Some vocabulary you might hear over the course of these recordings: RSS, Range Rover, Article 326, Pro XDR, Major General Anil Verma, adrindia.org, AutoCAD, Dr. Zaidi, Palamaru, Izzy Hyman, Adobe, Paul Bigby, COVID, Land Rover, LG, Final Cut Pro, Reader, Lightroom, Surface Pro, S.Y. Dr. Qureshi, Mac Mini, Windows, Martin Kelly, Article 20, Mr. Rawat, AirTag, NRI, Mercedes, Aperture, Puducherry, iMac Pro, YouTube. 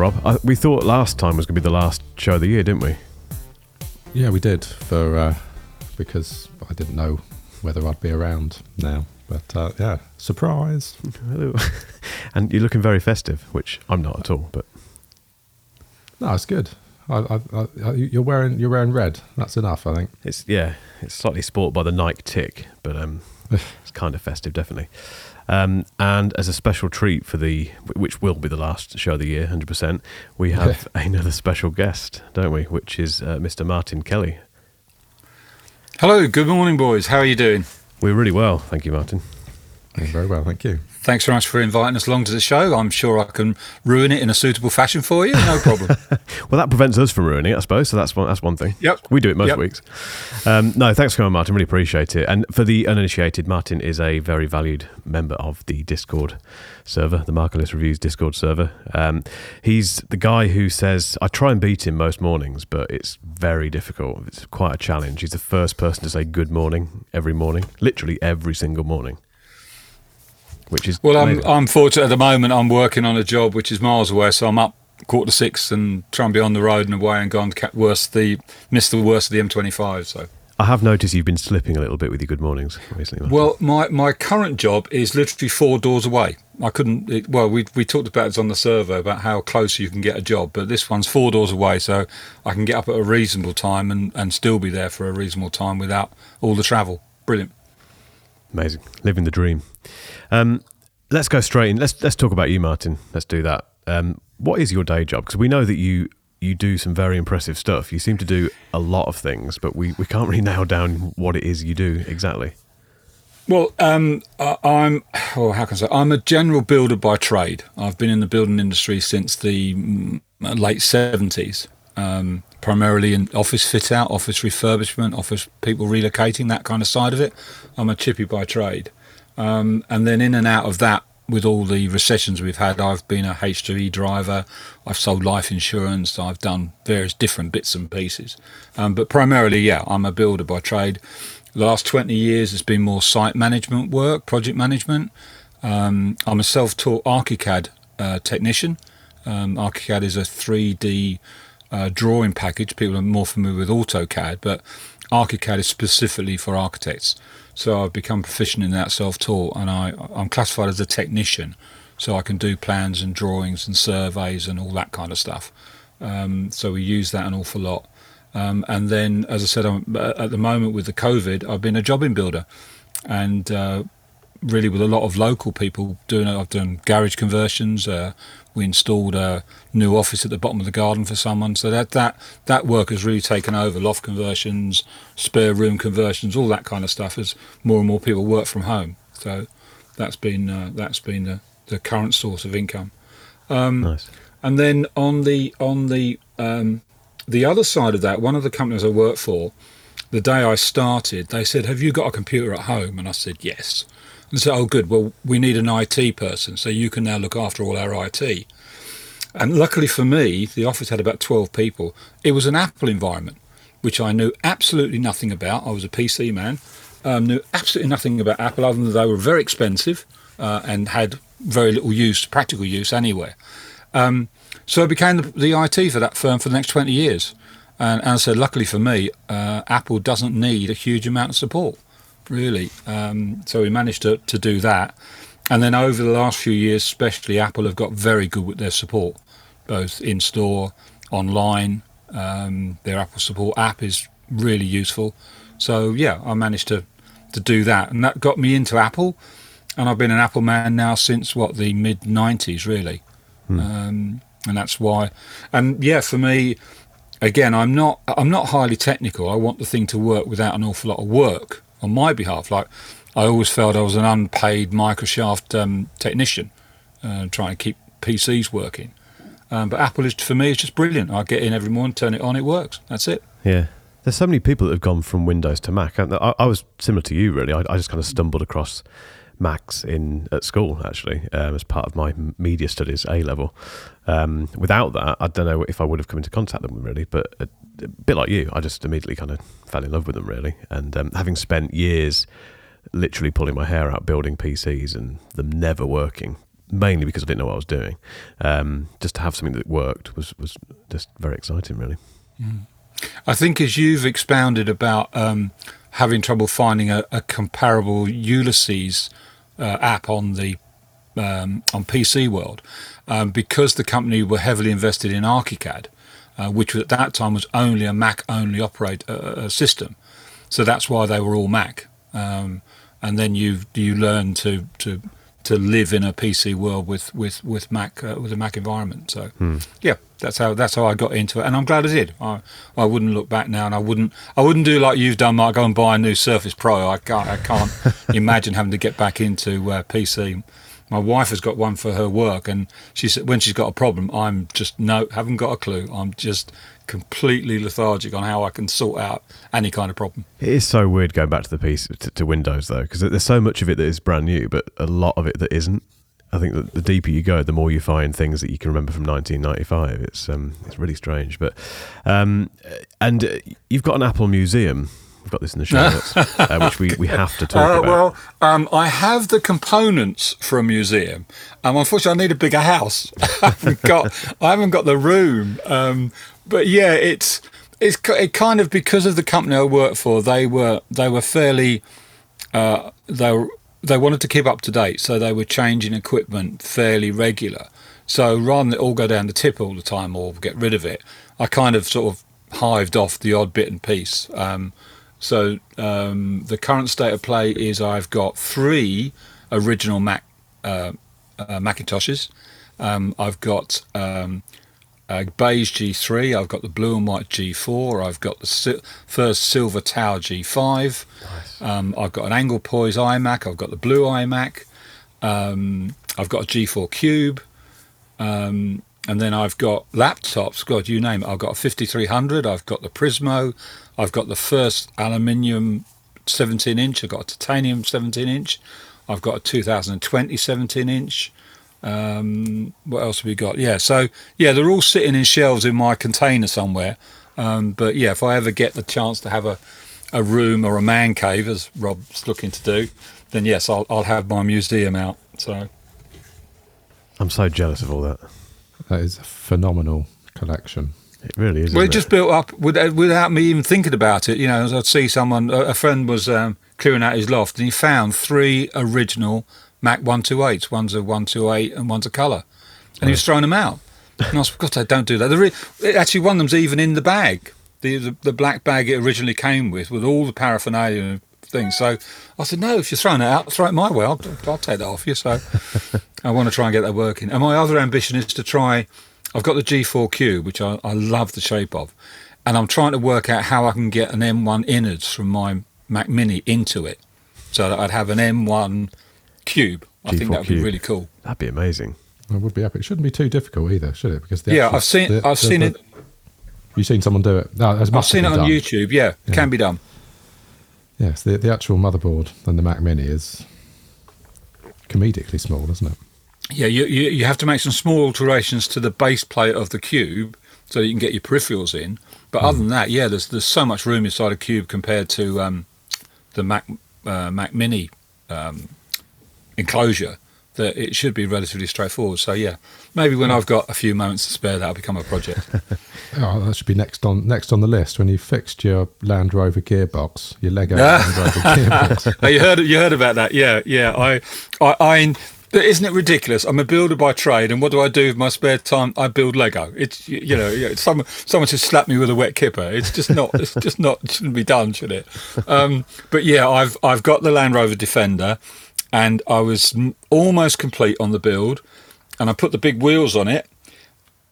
Rob. We thought last time was going to be the last show of the year, didn't we? Yeah, we did, for because I didn't know whether I'd be around now. But yeah, surprise. Hello. And you're looking very festive, which I'm not at all. But no, it's good. You're wearing red. That's enough, I think. It's slightly sport by the Nike tick, but it's kind of festive, definitely. And as a special treat for which will be the last show of the year, 100%, we have another special guest, don't we? Which is Mr. Martin Kelly. Hello, good morning, boys. How are you doing? We're really well, thank you, Martin. Very well, thank you. Thanks very much for inviting us along to the show. I'm sure I can ruin it in a suitable fashion for you, no problem. Well, that prevents us from ruining it, I suppose, so that's one thing. Yep. We do it most weeks. No, thanks for coming, Martin, really appreciate it. And for the uninitiated, Martin is a very valued member of the Discord server, the Markerless Reviews Discord server. He's the guy who says, I try and beat him most mornings, but it's very difficult. It's quite a challenge. He's the first person to say good morning every morning, literally every single morning. Which is I'm fortunate at the moment. I'm working on a job which is miles away, so I'm up 6:15 and trying to be on the road and away and gone missed the worst of the M25. So I have noticed you've been slipping a little bit with your good mornings recently. Well, my current job is literally 4 doors away. We talked about this on the server about how close you can get a job, but this one's 4 doors away, so I can get up at a reasonable time and still be there for a reasonable time without all the travel. Brilliant. Amazing. Living the dream. Let's go straight in. Let's talk about you, Martin. Let's do that. What is your day job? Because we know that you do some very impressive stuff. You seem to do a lot of things, but we can't really nail down what it is you do exactly. Well, I'm a general builder by trade. I've been in the building industry since the late 70s, primarily in office fit-out, office refurbishment, office people relocating, that kind of side of it. I'm a chippy by trade. And then in and out of that, with all the recessions we've had, I've been a H2E driver, I've sold life insurance, I've done various different bits and pieces. But primarily, I'm a builder by trade. The last 20 years has been more site management work, project management. I'm a self-taught Archicad technician. Archicad is a 3D drawing package. People are more familiar with AutoCAD, but Archicad is specifically for architects. So I've become proficient in that, self-taught, and I'm classified as a technician. So I can do plans and drawings and surveys and all that kind of stuff. So we use that an awful lot. And then, as I said, at the moment with the COVID, I've been a jobbing builder. And really with a lot of local people doing it. I've done garage conversions. We installed a new office at the bottom of the garden for someone. So that work has really taken over. Loft conversions, spare room conversions, all that kind of stuff as more and more people work from home. So that's been the current source of income. Nice. And then on the other side of that, one of the companies I work for, the day I started, they said, "Have you got a computer at home?" And I said, "Yes." And said, "Oh, good. Well, we need an IT person, so you can now look after all our IT." And luckily for me, the office had about 12 people. It was an Apple environment, which I knew absolutely nothing about. I was a PC man, knew absolutely nothing about Apple other than they were very expensive and had very little use, practical use anywhere. So I became the IT for that firm for the next 20 years. And I said, luckily for me, Apple doesn't need a huge amount of support. Really. So we managed to do that. And then over the last few years, especially, Apple have got very good with their support, both in-store, online. Their Apple support app is really useful. So, I managed to do that. And that got me into Apple. And I've been an Apple man now since, the mid-90s, really. Hmm. And that's why. And, for me, again, I'm not highly technical. I want the thing to work without an awful lot of work on my behalf. Like, I always felt I was an unpaid microshaft technician, trying to keep PCs working. But Apple, is for me, is just brilliant. I get in every morning, turn it on, it works. That's it. Yeah. There's so many people that have gone from Windows to Mac. And I was similar to you, really. I just kind of stumbled across Macs at school, actually, as part of my media studies A-level. Without that, I don't know if I would have come into contact with them, really, but a bit like you, I just immediately kind of fell in love with them, really. And having spent years literally pulling my hair out, building PCs and them never working, mainly because I didn't know what I was doing. Just to have something that worked was just very exciting, really. Mm. I think as you've expounded about having trouble finding a comparable Ulysses app on the on PC World, because the company were heavily invested in Archicad, which at that time was only a Mac-only operate system. So that's why they were all Mac. And then you learn to live in a PC world with Mac with a Mac environment. So yeah, that's how I got into it, and I'm glad I did. I wouldn't look back now, and I wouldn't do like you've done, Mark. Go and buy a new Surface Pro. I can't imagine having to get back into PC. My wife has got one for her work, and she said when she's got a problem, I'm just haven't got a clue. I'm just completely lethargic on how I can sort out any kind of problem. It is so weird going back to the piece to Windows though, because there's so much of it that is brand new, but a lot of it that isn't. I think that the deeper you go, the more you find things that you can remember from 1995. It's really strange, but and you've got an Apple Museum. We've got this in the show notes, which we have to talk about. Well, I have the components for a museum. Unfortunately, I need a bigger house. I haven't got the room. But yeah, it's kind of because of the company I work for. They were fairly they wanted to keep up to date, so they were changing equipment fairly regular. So rather than it all go down the tip all the time or get rid of it, I kind of sort of hived off the odd bit and piece. So the current state of play is I've got 3 original Macintoshes. I've got a beige G3. I've got the blue and white G4. I've got the first silver Tau G5. Nice. I've got an angle poise iMac. I've got the blue iMac. I've got a G4 Cube. And then I've got laptops, God, you name it. I've got a 5300, I've got the Prismo, I've got the first aluminium 17-inch, I've got a titanium 17-inch, I've got a 2020 17-inch. What else have we got? Yeah, so, yeah, they're all sitting in shelves in my container somewhere. But, yeah, if I ever get the chance to have a room or a man cave, as Rob's looking to do, then, yes, I'll have my museum out. So I'm so jealous of all that. That is a phenomenal collection. It really is. Well, it just built up without me even thinking about it. You know, I'd see someone, a friend was clearing out his loft, and he found 3 original Mac 128s. One's a 128 and one's a colour. And he was throwing them out. And I was, God, I don't do that. Actually, one of them's even in the bag, the black bag it originally came with all the paraphernalia and things. So I said, no, if you're throwing it out, throw it my way. I'll take that off you. So I want to try and get that working. And my other ambition is to try, I've got the G4 Cube, which I love the shape of, and I'm trying to work out how I can get an M1 innards from my Mac Mini into it so that I'd have an M1 Cube. I think that would be really cool. That'd be amazing. It would be epic. It shouldn't be too difficult either, should it? Because I've seen it. You've seen someone do it? No, I've seen it on YouTube, yeah. It can be done. Yes, the actual motherboard and the Mac Mini is comedically small, isn't it? Yeah, you have to make some small alterations to the base plate of the Cube so you can get your peripherals in. But other than that, yeah, there's so much room inside a Cube compared to the Mac Mini enclosure that it should be relatively straightforward. So yeah, maybe when I've got a few moments to spare, that'll become a project. Oh, that should be next on the list. When you fixed your Land Rover gearbox, your Lego Land Rover gearbox. You heard about that? Yeah. I isn't it ridiculous? I'm a builder by trade, and what do I do with my spare time? I build Lego. It's someone just slapped me with a wet kipper. It shouldn't be done, should it? But yeah, I've got the Land Rover Defender. And I was almost complete on the build, and I put the big wheels on it,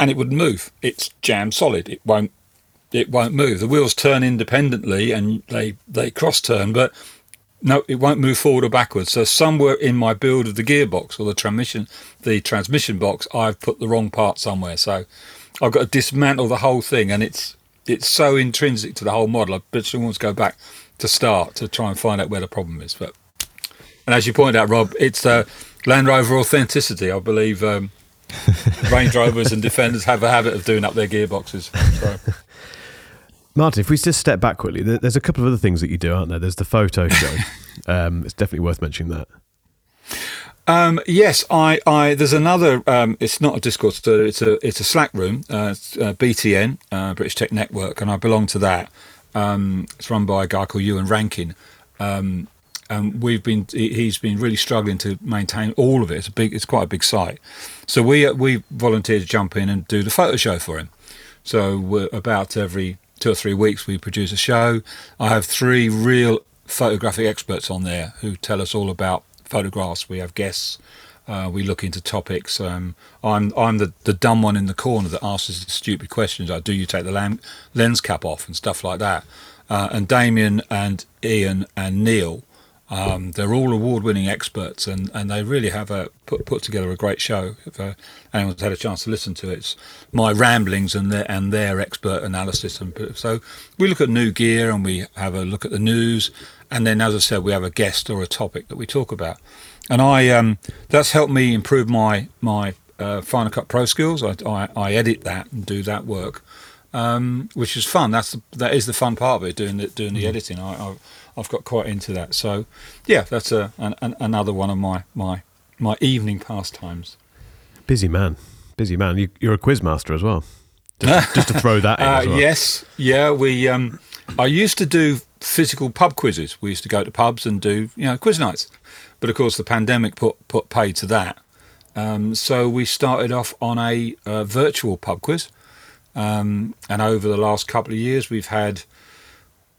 and it would move. It's jam solid. It won't move. The wheels turn independently, and they cross turn, but no, it won't move forward or backwards. So somewhere in my build of the gearbox or the transmission box, I've put the wrong part somewhere. So I've got to dismantle the whole thing, and it's so intrinsic to the whole model. I basically want to go back to start to try and find out where the problem is, but. And as you pointed out, Rob, it's Land Rover authenticity. I believe Range Rovers and Defenders have a habit of doing up their gearboxes. So. Martin, if we just step back quickly, there's a couple of other things that you do, aren't there? There's the photo show. It's definitely worth mentioning that. Yes, I there's another. It's not a Discord server. It's a Slack room. BTN, British Tech Network, and I belong to that. It's run by a guy called Ewan Rankin. And he's been really struggling to maintain all of it. It's quite a big site. So we volunteered to jump in and do the photo show for him. So we're about every 2 or 3 weeks we produce a show. I have 3 real photographic experts on there who tell us all about photographs. We have guests. We look into topics. I'm the dumb one in the corner that asks the stupid questions like, do you take the lens cap off and stuff like that. And Damien and Ian and Neil, they're all award-winning experts, and they really have put together a great show. If anyone's had a chance to listen to it, it's my ramblings and their expert analysis. And so we look at new gear and we have a look at the news, and then, as I said, we have a guest or a topic that we talk about. And that's helped me improve my Final Cut Pro skills. I edit that and do that work, which is fun. That is the fun part of it, doing the editing. I've got quite into that, so yeah, that's another one of my evening pastimes. Busy man. You're a quiz master as well. Just to throw that in as well. Yes, yeah. We I used to do physical pub quizzes. We used to go to pubs and do quiz nights, but of course the pandemic put paid to that. So we started off on a virtual pub quiz, and over the last couple of years we've had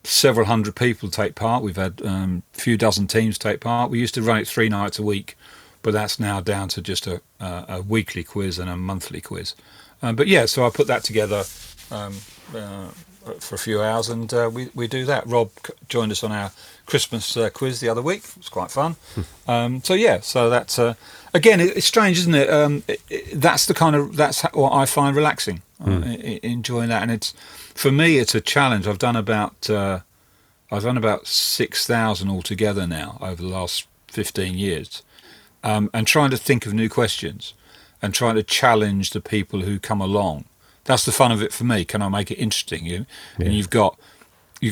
several hundred people take part. We've had a few dozen teams take part. We used to run it 3 nights a week, but that's now down to just a weekly quiz and a monthly quiz. But yeah, so I put that together for a few hours, and we do that. Rob joined us on our Christmas quiz the other week. It was quite fun. So yeah, so that's again, it's strange, isn't it? That's what I find relaxing. Enjoying that, and it's. For me, it's a challenge. I've done about 6,000 altogether now over the last 15 years, and trying to think of new questions and trying to challenge the people who come along. That's the fun of it for me. Can I make it interesting? And you've got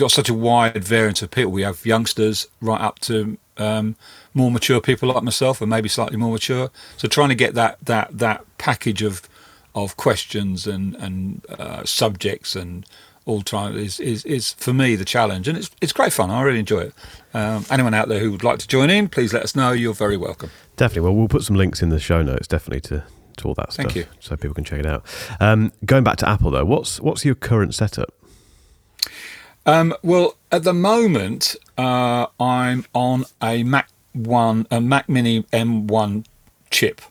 such a wide variance of people. We have youngsters right up to more mature people like myself, and maybe slightly more mature. So trying to get that package of questions and subjects and all time is for me the challenge, and it's great fun. I really enjoy it. Anyone out there who would like to join in, please let us know. You're very welcome. Definitely. Well, we'll put some links in the show notes, definitely to all that stuff. Thank you. So people can check it out. Going back to Apple though, what's your current setup? Well, at the moment I'm on a Mac Mini M1 chip.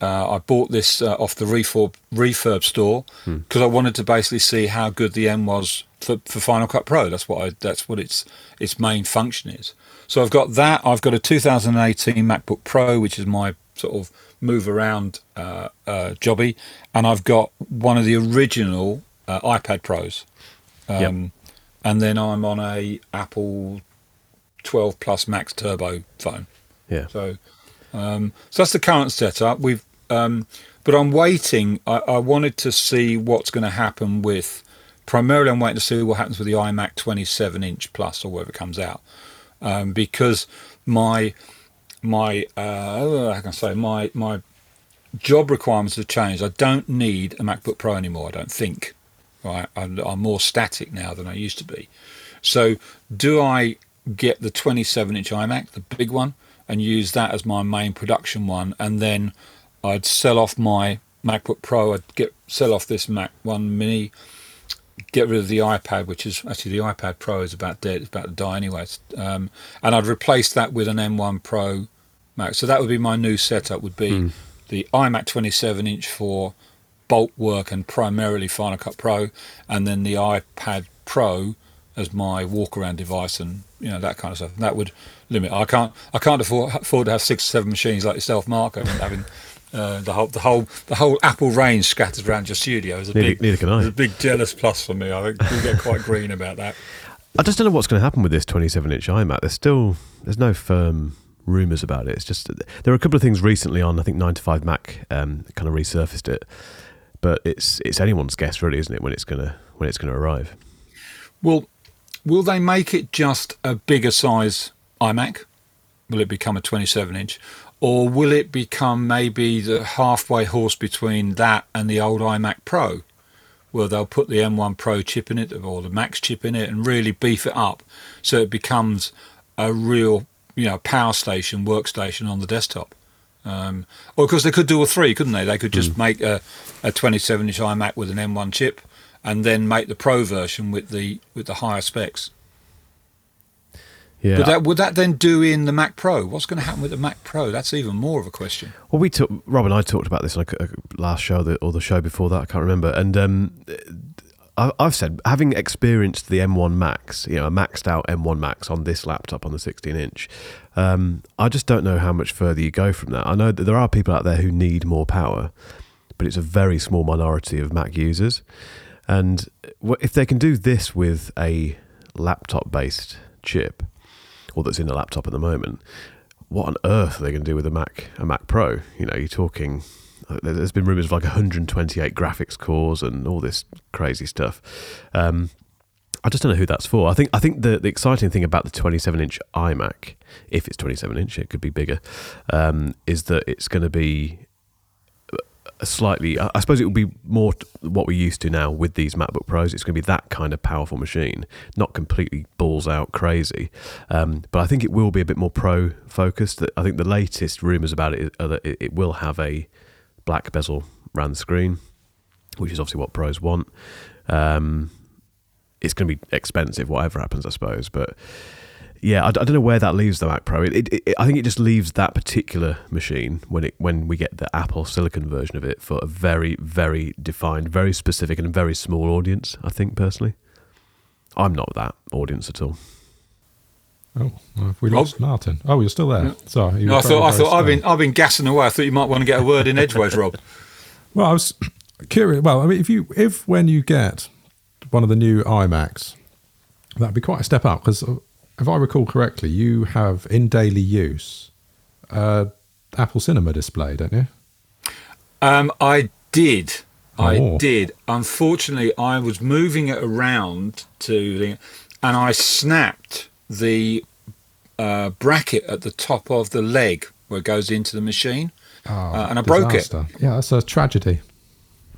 I bought this off the refurb store because I wanted to basically see how good the M was for Final Cut Pro. That's what its main function is. So I've got that. I've got a 2018 MacBook Pro, which is my sort of move around jobby, and I've got one of the original iPad Pros, and then I'm on a Apple 12 Plus Max Turbo phone. Yeah. So that's the current setup. But I'm waiting. I wanted to see what's going to happen with. Primarily, I'm waiting to see what happens with the iMac 27-inch Plus or whatever comes out, because my job requirements have changed. I don't need a MacBook Pro anymore. I don't think. Right, I'm more static now than I used to be. So, do I get the 27-inch iMac, the big one, and use that as my main production one, and then I'd sell off my MacBook Pro, I'd sell off this Mac 1 Mini, get rid of the iPad, which is actually the iPad Pro is about dead, it's about to die anyway, and I'd replace that with an M1 Pro Mac. So that would be my new setup, would be the iMac 27-inch for bulk work and primarily Final Cut Pro, and then the iPad Pro as my walk-around device and that kind of stuff. That would limit. I can't afford to have 6 or 7 machines like yourself, Mark. I mean, having the whole Apple range scattered around your studio is a big jealous plus for me. I think we get quite green about that. I just don't know what's going to happen with this 27-inch iMac. There's no firm rumours about it. It's just there are a couple of things recently on. I think 9to5 Mac kind of resurfaced it, but it's anyone's guess really, isn't it? When it's going to arrive. Well. Will they make it just a bigger size iMac? Will it become a 27-inch? Or will it become maybe the halfway horse between that and the old iMac Pro, where they'll put the M1 Pro chip in it or the Max chip in it and really beef it up so it becomes a real, you know, power station, workstation on the desktop? Or, of course, they could do all three, couldn't they? They could just make a 27-inch iMac with an M1 chip and then make the Pro version with the higher specs. Yeah. But that, would that then do in the Mac Pro? What's going to happen with the Mac Pro? That's even more of a question. Well, we talked, Rob and I talked about this on a last show or the show before that, I can't remember. And I've said, having experienced the M1 Max, you know, a maxed out M1 Max on this laptop on the 16-inch, I just don't know how much further you go from that. I know that there are people out there who need more power, but it's a very small minority of Mac users. And if they can do this with a laptop-based chip, or that's in a laptop at the moment, what on earth are they going to do with a Mac Pro? You know, you're talking, there's been rumours of like 128 graphics cores and all this crazy stuff. I just don't know who that's for. I think the exciting thing about the 27-inch iMac, if it's 27-inch, it could be bigger, is that it's going to be a slightly, I suppose it will be more what we're used to now with these MacBook Pros. It's going to be that kind of powerful machine, not completely balls out crazy, but I think it will be a bit more pro focused. I think the latest rumours about it are that it will have a black bezel around the screen, which is obviously what pros want. It's going to be expensive, whatever happens, I suppose, but yeah, I don't know where that leaves the Mac Pro. I think it just leaves that particular machine when we get the Apple Silicon version of it for a very, very defined, very specific and very small audience, I think, personally. I'm not that audience at all. Oh, we lost Martin. Oh, you're still there. Yeah. Sorry. No, I thought I've been gassing away. I thought you might want to get a word in edgeways, Rob. Well, I was curious. Well, I mean, if when you get one of the new iMacs, that'd be quite a step up, because if I recall correctly, you have in daily use Apple Cinema display, don't you? I did. Unfortunately, I was moving it around and I snapped the bracket at the top of the leg where it goes into the machine, and I broke it. Yeah, that's a tragedy.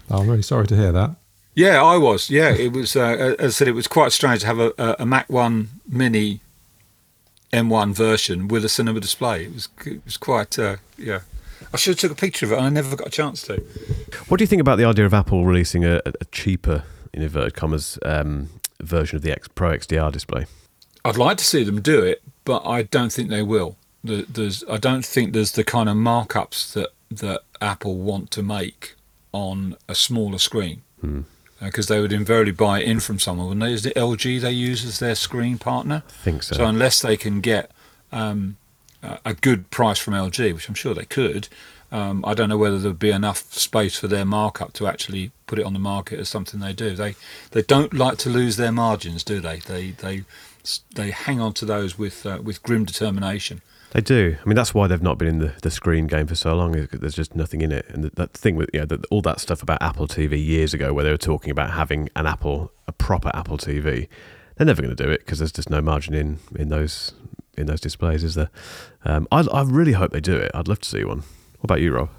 I'm really sorry to hear that. Yeah, I was. Yeah, it was. As I said, it was quite strange to have a Mac 1 Mini M1 version with a cinema display. It was quite, yeah. I should have took a picture of it and I never got a chance to. What do you think about the idea of Apple releasing a cheaper, in inverted commas, version of the Pro XDR display? I'd like to see them do it, but I don't think they will. I don't think there's the kind of markups that Apple want to make on a smaller screen. Because they would invariably buy it in from someone, wouldn't they? Is it LG they use as their screen partner? I think so. So unless they can get a good price from LG, which I'm sure they could, I don't know whether there would be enough space for their markup to actually put it on the market as something they do. They don't like to lose their margins, do they? They hang on to those with grim determination. They do. I mean, that's why they've not been in the screen game for so long. There's just nothing in it. And that thing with, you know, all that stuff about Apple TV years ago, where they were talking about having a proper Apple TV, they're never going to do it because there's just no margin in those displays, is there? I really hope they do it. I'd love to see one. What about you, Rob?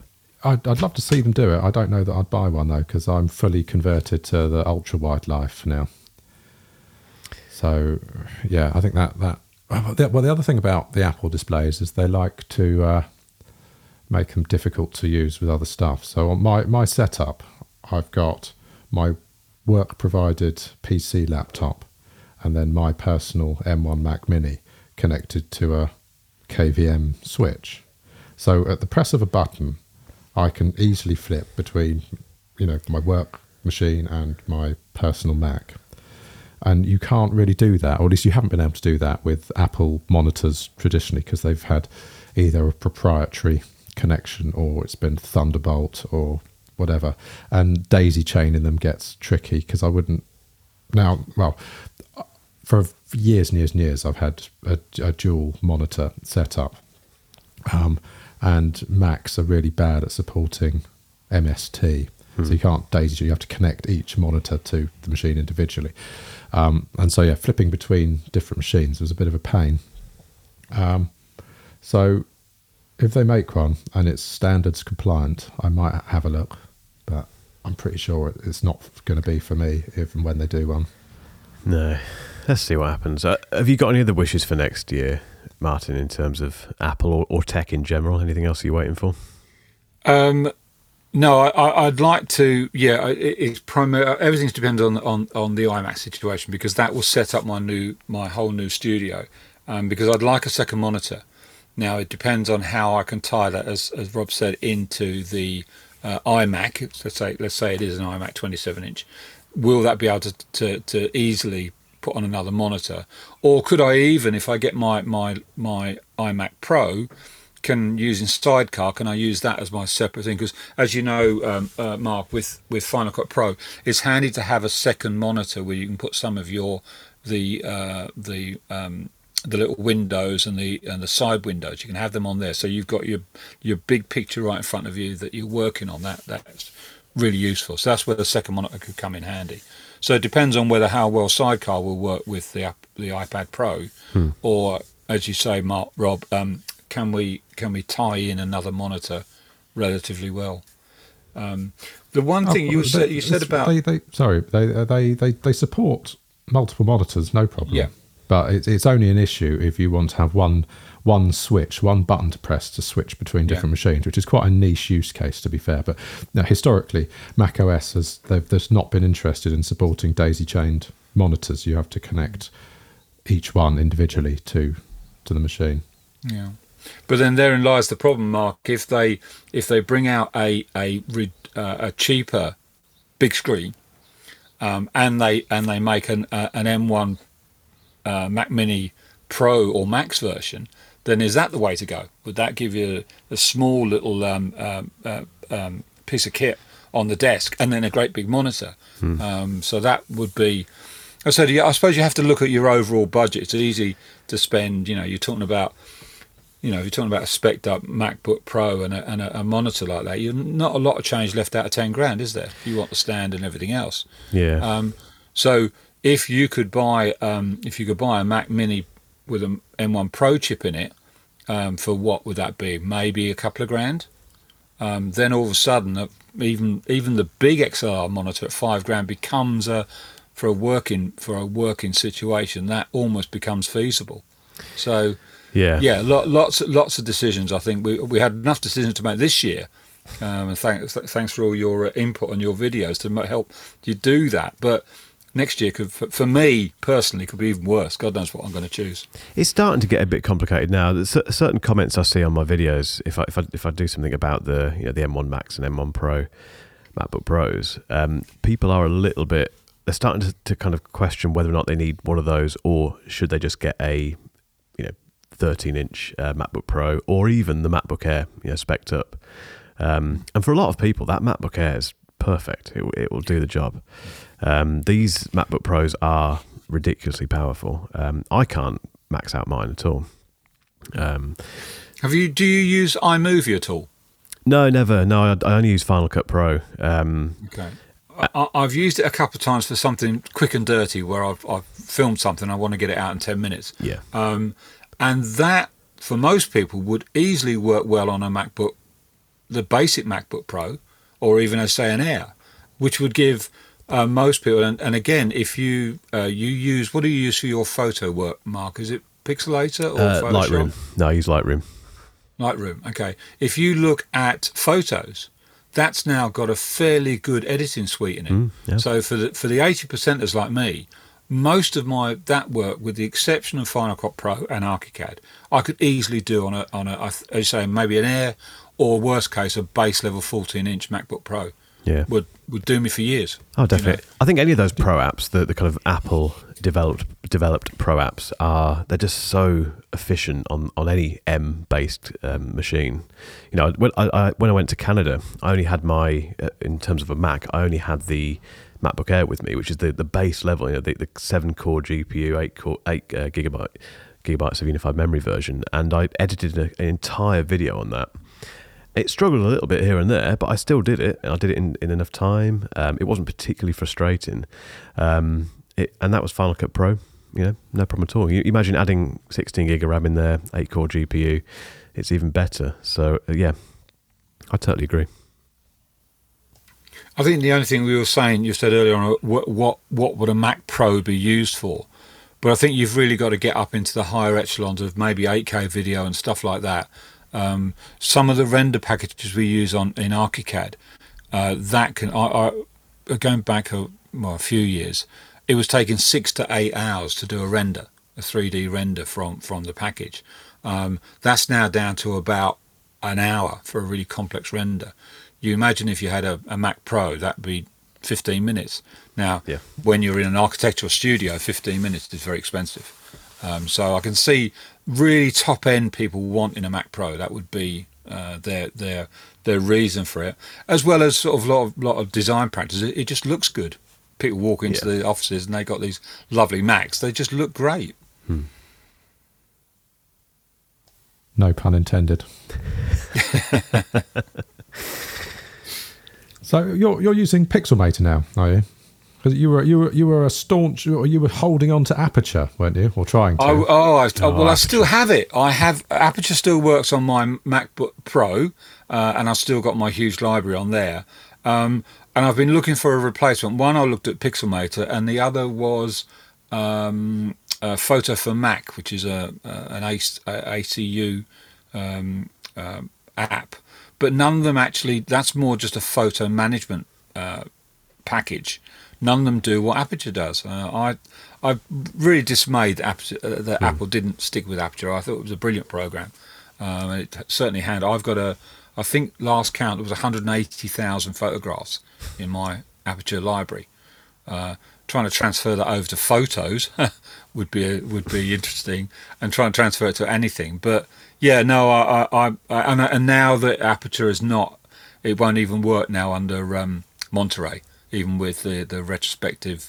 I'd love to see them do it. I don't know that I'd buy one though, because I'm fully converted to the ultra wide life now. So yeah, I think that. Well, the other thing about the Apple displays is they like to make them difficult to use with other stuff. So on my setup, I've got my work-provided PC laptop and then my personal M1 Mac Mini connected to a KVM switch. So at the press of a button, I can easily flip between, you know, my work machine and my personal Mac. And you can't really do that, or at least you haven't been able to do that with Apple monitors traditionally, because they've had either a proprietary connection or it's been Thunderbolt or whatever. And daisy chaining them gets tricky, because I wouldn't... Now, well, for years and years and years, I've had a dual monitor setup. And Macs are really bad at supporting MST. So you can't daisy, you have to connect each monitor to the machine individually. And so, yeah, flipping between different machines was a bit of a pain. So If they make one and it's standards compliant, I might have a look, but I'm pretty sure it's not going to be for me even when they do one. No. Let's see what happens. Have you got any other wishes for next year, Martin, in terms of Apple or tech in general? Anything else you're waiting for? No, I'd like to. Yeah, it's primarily everything's dependent on the iMac situation, because that will set up my whole new studio. Because I'd like a second monitor. Now it depends on how I can tie that, as Rob said, into the iMac. So let's say it is an iMac 27 inch. Will that be able to easily put on another monitor, or could I even, if I get my iMac Pro, can using Sidecar, can I use that as my separate thing? Because as you know, Mark, with Final Cut Pro, it's handy to have a second monitor where you can put some of the little windows and the side windows. You can have them on there, so you've got your big picture right in front of you that you're working on. That's really useful. So that's where the second monitor could come in handy. So it depends on whether how well Sidecar will work with the iPad Pro, or, as you say, Mark, Rob, can we tie in another monitor relatively well? The one thing you said about they support multiple monitors, no problem. Yeah, but it's only an issue if you want to have one switch, one button to press to switch between different machines, which is quite a niche use case, to be fair. But now, historically, Mac OS has not been interested in supporting daisy-chained monitors. You have to connect each one individually to the machine. Yeah, but then therein lies the problem, Mark. If they bring out a cheaper big screen, and they make an M1 Mac Mini Pro or Max version, then is that the way to go? Would that give you a small little piece of kit on the desk and then a great big monitor? So that would be... So I suppose you have to look at your overall budget. It's easy to spend, you're talking about a spec'd up MacBook Pro and a monitor like that. You're not a lot of change left out of 10 grand, is there? If you want the stand and everything else. Yeah. So if you could buy a Mac Mini with an M1 Pro chip in it, for what would that be? Maybe a couple of grand. Then all of a sudden, even the big XLR monitor at $5,000 becomes for a working situation that almost becomes feasible. So yeah, lots of decisions. I think we had enough decisions to make this year. And thanks for all your input and your videos to help you do that, but. Next year could, for me personally, could be even worse. God knows what I'm going to choose. It's starting to get a bit complicated now. There's certain comments I see on my videos if I do something about the M1 Max and M1 Pro, MacBook Pros. People are a little bit. They're starting to kind of question whether or not they need one of those, or should they just get a 13-inch MacBook Pro, or even the MacBook Air, spec'd up. And for a lot of people, that MacBook Air is perfect. It will do the job. These MacBook Pros are ridiculously powerful. I can't max out mine at all. Do you use iMovie at all? No, never. No, I only use Final Cut Pro. Okay. I've used it a couple of times for something quick and dirty where I've filmed something. I want to get it out in 10 minutes. Yeah. And that, for most people, would easily work well on a MacBook, the basic MacBook Pro, or even, as say, an Air, which would give... most people, and again, if you what do you use for your photo work, Mark? Is it Pixelator or Photoshop? Lightroom. No, I use Lightroom. Lightroom, okay. If you look at Photos, that's now got a fairly good editing suite in it. Yeah. So for the 80%ers like me, most of that work, with the exception of Final Cut Pro and Archicad, I could easily do on a as you say, maybe an Air, or worst case, a base level 14-inch MacBook Pro. Yeah, would do me for years. Oh, definitely. I think any of those pro apps, the kind of Apple developed pro apps, they're just so efficient on any M-based machine. When I went to Canada, I only had in terms of a Mac, I only had the MacBook Air with me, which is the base level, the 7-core GPU, 8 gigabytes of unified memory version, and I edited an entire video on that. It struggled a little bit here and there, but I still did it, and I did it in enough time. It wasn't particularly frustrating, and that was Final Cut Pro. No problem at all. You imagine adding 16 gig of RAM in there, 8-core GPU. it's even better. So yeah, I totally agree. I think the only thing we were saying, you said earlier on, what would a Mac Pro be used for? But I think you've really got to get up into the higher echelons of maybe 8K video and stuff like that. Some of the render packages we use in Archicad, that can, going back a few years, it was taking 6 to 8 hours to do a render, a 3D render from the package. That's now down to about an hour for a really complex render. You imagine if you had a Mac Pro, that'd be 15 minutes. Now, yeah, when you're in an architectural studio, 15 minutes is very expensive. So I can see really top-end people wanting a Mac Pro. That would be their reason for it, as well as sort of a lot of design practice. It just looks good. People walk into the offices and they got these lovely Macs. They just look great. Hmm. No pun intended. So you're using Pixelmator now, are you? Because you were a staunch, or you were holding on to Aperture, weren't you, or trying to? I still have it. I have Aperture still works on my MacBook Pro, and I've still got my huge library on there. And I've been looking for a replacement. One, I looked at Pixelmator, and the other was Photo for Mac, which is an ACU app. But none of them actually, that's more just a photo management package. None of them do what Aperture does. I'm really dismayed that Apple didn't stick with Aperture. I thought it was a brilliant program. And it certainly had. I've got I think last count, it was 180,000 photographs in my Aperture library. Trying to transfer that over to Photos would be interesting, and trying to transfer it to anything. But yeah, no, and now that Aperture is not, it won't even work now under Monterey, even with the retrospective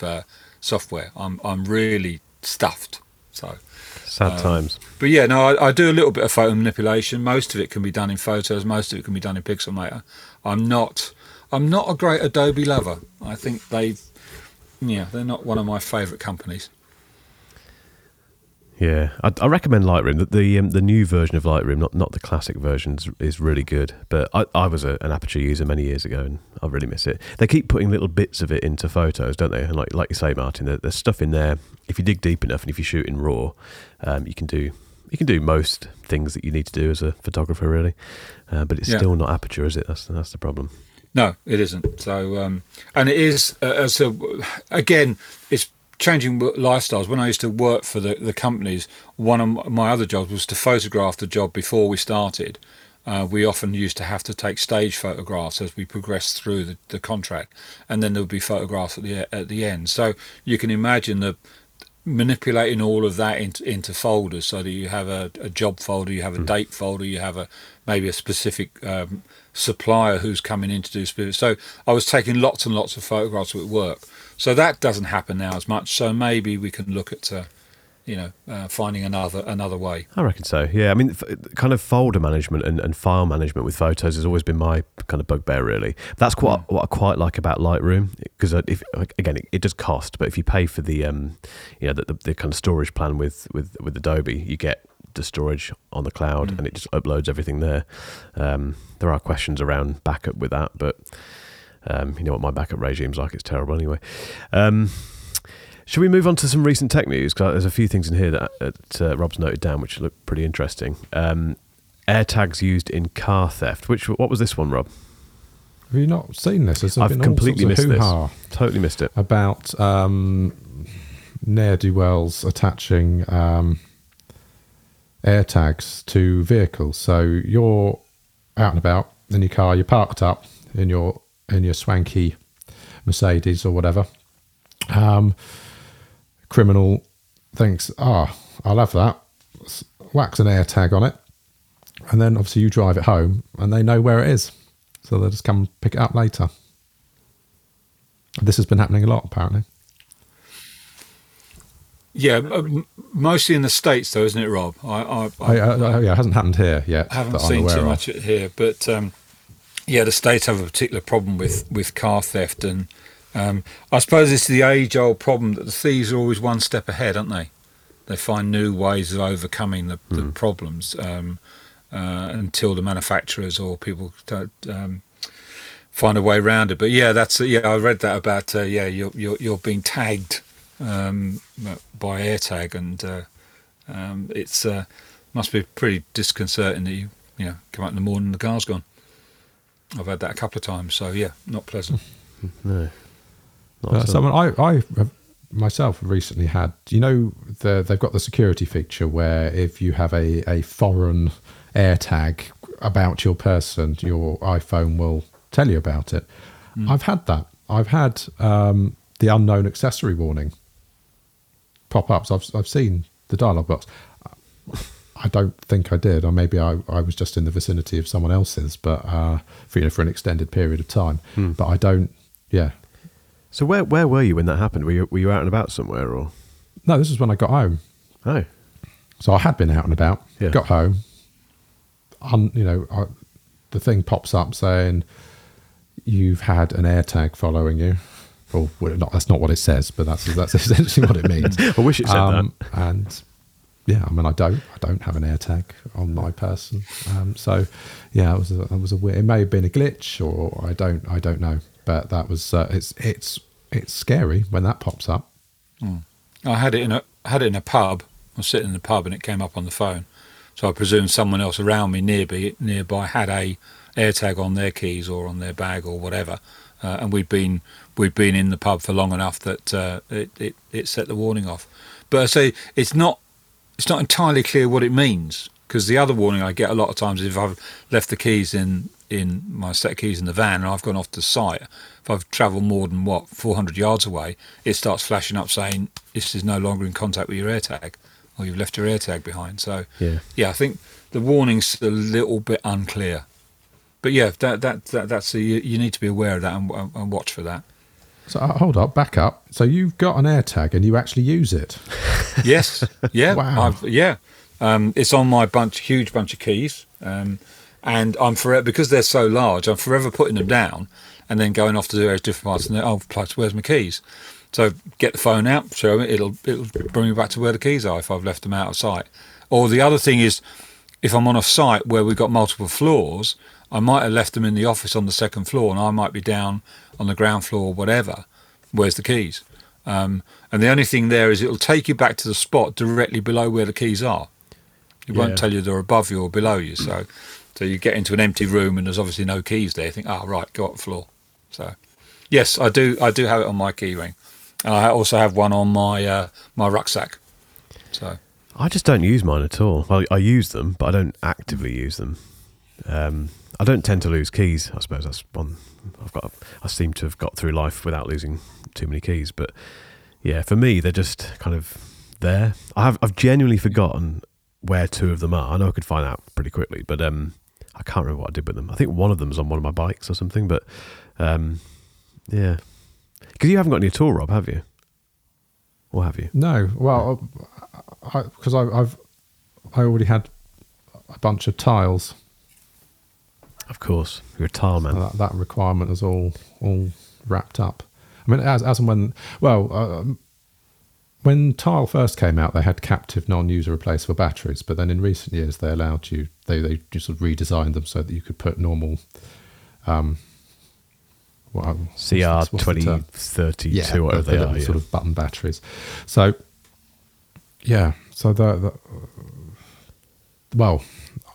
software. I'm really stuffed. So sad times. But yeah, no, I do a little bit of photo manipulation. Most of it can be done in Photos. Most of it can be done in Pixelmator. I'm not a great Adobe lover. I think they're not one of my favourite companies. Yeah, I recommend Lightroom. The new version of Lightroom, not the classic version, is really good. But I was an Aperture user many years ago, and I really miss it. They keep putting little bits of it into Photos, don't they? And like you say, Martin, there's stuff in there. If you dig deep enough, and if you shoot in RAW, you can do most things that you need to do as a photographer, really. But it's still not Aperture, is it? That's the problem. No, it isn't. So, and it is. Again, it's changing lifestyles. When I used to work for the companies, one of my other jobs was to photograph the job before we started. We often used to have to take stage photographs as we progressed through the contract, and then there would be photographs at the end. So you can imagine manipulating all of that into folders, so that you have a job folder, you have a date folder, you have maybe a specific supplier who's coming in to do specific. So I was taking lots and lots of photographs at work. So that doesn't happen now as much. So maybe we can look at, finding another way. I reckon so. Yeah, I mean, kind of folder management and file management with Photos has always been my kind of bugbear, really. That's what I quite like about Lightroom, because it does cost, but if you pay for the kind of storage plan with Adobe, you get the storage on the cloud and it just uploads everything there. There are questions around backup with that, but. You know what my backup regime's like, it's terrible anyway. Should we move on to some recent tech news? Because there's a few things in here that Rob's noted down which look pretty interesting. AirTags used in car theft. What was this one, Rob? Have you not seen this? I've completely missed this. Totally missed it. About ne'er-do-wells attaching AirTags to vehicles. So you're out and about in your car, you're parked up in your swanky Mercedes or whatever, criminal thinks, I'll have that, whacks an AirTag on it, and then obviously you drive it home and they know where it is, so they'll just come pick it up later. This has been happening a lot, apparently. Yeah, mostly in the States, though, isn't it, Rob? It hasn't happened here yet. I haven't seen too much here, but... Yeah, the States have a particular problem with car theft, and I suppose it's the age-old problem that the thieves are always one step ahead, aren't they? They find new ways of overcoming the problems. until the manufacturers or people find a way around it. But yeah, that's I read that about you're being tagged by AirTag, and it's must be pretty disconcerting that you come out in the morning and the car's gone. I've had that a couple of times, so yeah, not pleasant. No. Someone I myself recently had, they've got the security feature where if you have a foreign AirTag about your person, your iPhone will tell you about it. Mm. I've had that. I've had the unknown accessory warning pop ups. I've seen the dialog box. I don't think I did, or maybe I was just in the vicinity of someone else's, but for an extended period of time. Mm. But I don't. Yeah. So where were you when that happened? Were you out and about somewhere, or? No, this is when I got home. Oh. So I had been out and about. Yeah. Got home. The thing pops up saying you've had an AirTag following you. Or well, that's not what it says, but that's essentially what it means. I wish it said that. And yeah, I mean, I don't have an AirTag on my person. So yeah, it was a weird. It may have been a glitch, or I don't know. But that was it's scary when that pops up. Mm. I had it in a pub. I was sitting in the pub and it came up on the phone. So I presume someone else around me nearby had a AirTag on their keys or on their bag or whatever, and we'd been in the pub for long enough that it set the warning off. But I say it's not entirely clear what it means, because the other warning I get a lot of times is if I've left the keys in my set of keys in the van and I've gone off to site, if I've travelled more than 400 yards away, it starts flashing up saying this is no longer in contact with your AirTag, or you've left your AirTag behind. So yeah I think the warning's a little bit unclear, but yeah, you need to be aware of that and watch for that. So hold up, back up. So you've got an AirTag and you actually use it? Yes. Yeah. Wow. It's on my huge bunch of keys. And I'm forever, because they're so large, I'm forever putting them down and then going off to do those different parts and where's my keys? So get the phone out, show it, it'll bring me back to where the keys are if I've left them out of sight. Or the other thing is, if I'm on a site where we've got multiple floors, I might have left them in the office on the second floor and I might be down on the ground floor or whatever. Where's the keys? And the only thing there is it'll take you back to the spot directly below where the keys are. It won't tell you they're above you or below you, so you get into an empty room and there's obviously no keys there. You think, right, go up the floor. So, yes, I do have it on my key ring. And I also have one on my my rucksack. So I just don't use mine at all. I use them, but I don't actively use them. I don't tend to lose keys. I suppose that's one. I seem to have got through life without losing too many keys. But yeah, for me, they're just kind of there. I've genuinely forgotten where two of them are. I know I could find out pretty quickly, but I can't remember what I did with them. I think one of them is on one of my bikes or something, but yeah. Because you haven't got any at all, Rob, have you? Or have you? No. Well, because I already had a bunch of tiles. Of course, you're a tile man. So that requirement is all wrapped up. I mean, as and when. Well, when Tile first came out, they had captive, non-user replaceable batteries. But then in recent years, they allowed you. They just sort of redesigned them so that you could put normal. CR2032, whatever they are, sort of button batteries. So, yeah. So well,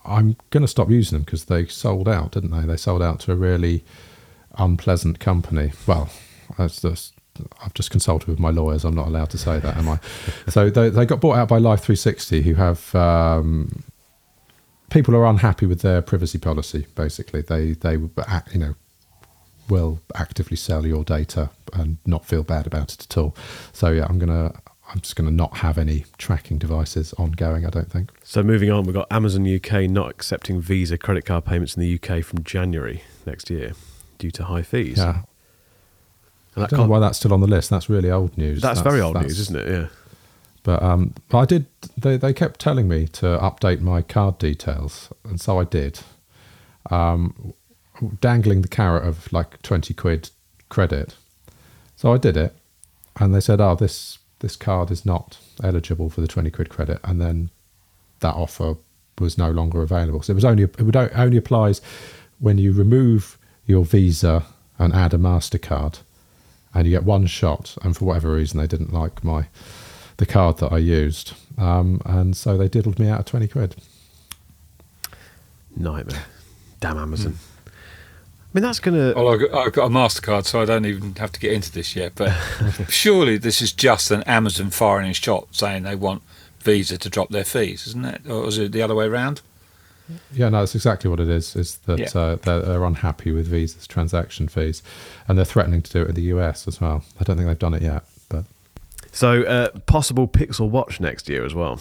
I'm going to stop using them because they sold out, didn't they? They sold out to a really unpleasant company. Well, I've just consulted with my lawyers. I'm not allowed to say that, am I? So they got bought out by Life360, who have people are unhappy with their privacy policy. Basically, they will actively sell your data and not feel bad about it at all. So yeah, I'm just going to not have any tracking devices ongoing, I don't think. So moving on, we've got Amazon UK not accepting Visa credit card payments in the UK from January next year due to high fees. Yeah. And I don't know why that's still on the list. That's really old news. That's very old news, isn't it? Yeah. But I did. They kept telling me to update my card details, and so I did. Dangling the carrot of like 20 quid credit. So I did it, and they said, this card is not eligible for the 20 quid credit, and then that offer was no longer available. So it was only, it only applies when you remove your Visa and add a MasterCard, and you get one shot. And for whatever reason, they didn't like my the card that I used, and so they diddled me out of 20 quid. Nightmare. Damn Amazon. I mean, that's going to... Well, I've got a MasterCard, so I don't even have to get into this yet, but surely this is just an Amazon firing his shot saying they want Visa to drop their fees, isn't it? Or is it the other way around? Yeah, no, that's exactly what it is that they're unhappy with Visa's transaction fees, and they're threatening to do it in the US as well. I don't think they've done it yet, but... So, possible Pixel Watch next year as well.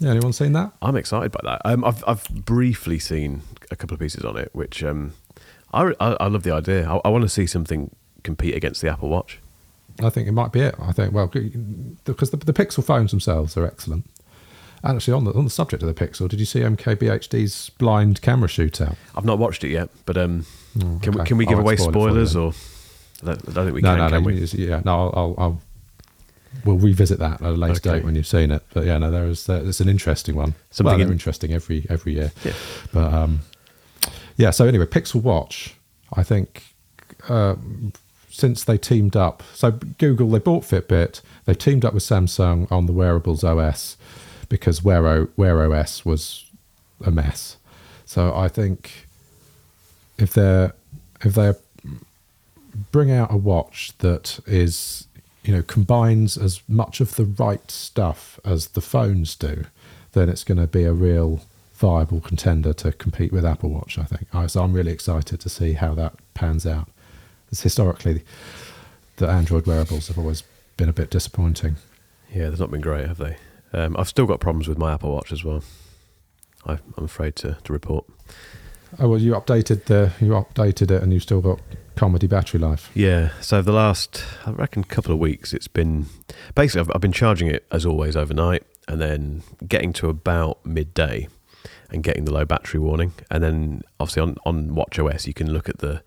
Yeah, anyone seen that? I'm excited by that. I've briefly seen a couple of pieces on it, which I love the idea. I want to see something compete against the Apple Watch. I think it might be it. I think, well, because the Pixel phones themselves are excellent. And actually, on the subject of the Pixel, did you see MKBHD's blind camera shootout? I've not watched it yet, but can we give away spoilers? Or I don't think we can. We'll revisit that at a later date when you've seen it. But yeah, no, it's an interesting one. Something interesting every year. Yeah. But yeah, so anyway, Pixel Watch, I think since they teamed up, so Google, they bought Fitbit, they teamed up with Samsung on the Wearables OS because Wear OS was a mess. So I think if they bring out a watch that is... combines as much of the right stuff as the phones do, then it's going to be a real viable contender to compete with Apple Watch, I think. So I'm really excited to see how that pans out. It's historically, the Android wearables have always been a bit disappointing. Yeah, they've not been great, have they? I've still got problems with my Apple Watch as well, I'm afraid to report. Oh, well, you updated it and you've still got comedy battery life. Yeah, so the last, I reckon, couple of weeks, it's been... Basically, I've been charging it, as always, overnight, and then getting to about midday and getting the low battery warning. And then, obviously, on watchOS, you can look at the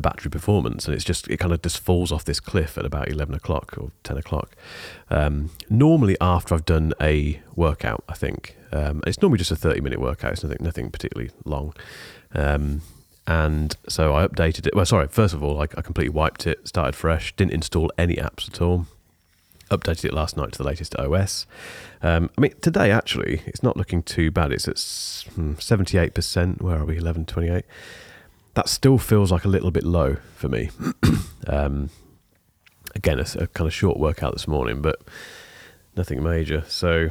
battery performance, and it kind of just falls off this cliff at about 11 o'clock or 10 o'clock. Normally, after I've done a workout, I think. It's normally just a 30-minute workout. It's nothing particularly long. And so I updated it. Well, sorry, first of all, I completely wiped it, started fresh, didn't install any apps at all. Updated it last night to the latest OS. Today, actually, it's not looking too bad. It's at 78%. Where are we? 1128. That still feels like a little bit low for me. Again, a kind of short workout this morning, but nothing major. So,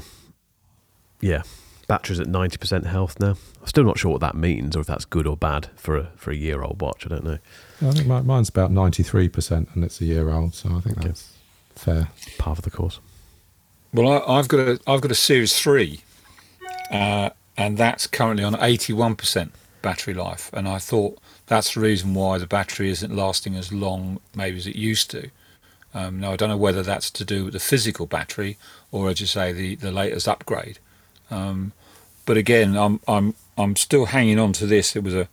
yeah. Battery's at 90% health now. I'm still not sure what that means, or if that's good or bad for a year-old watch. I don't know. I think mine's about 93%, and it's a year old, so I think that's fair. Part of the course. Well, I've got a Series 3, and that's currently on 81% battery life, and I thought that's the reason why the battery isn't lasting as long maybe as it used to. Now I don't know whether that's to do with the physical battery or, as you say, the latest upgrade. But again, I'm still hanging on to this. It was a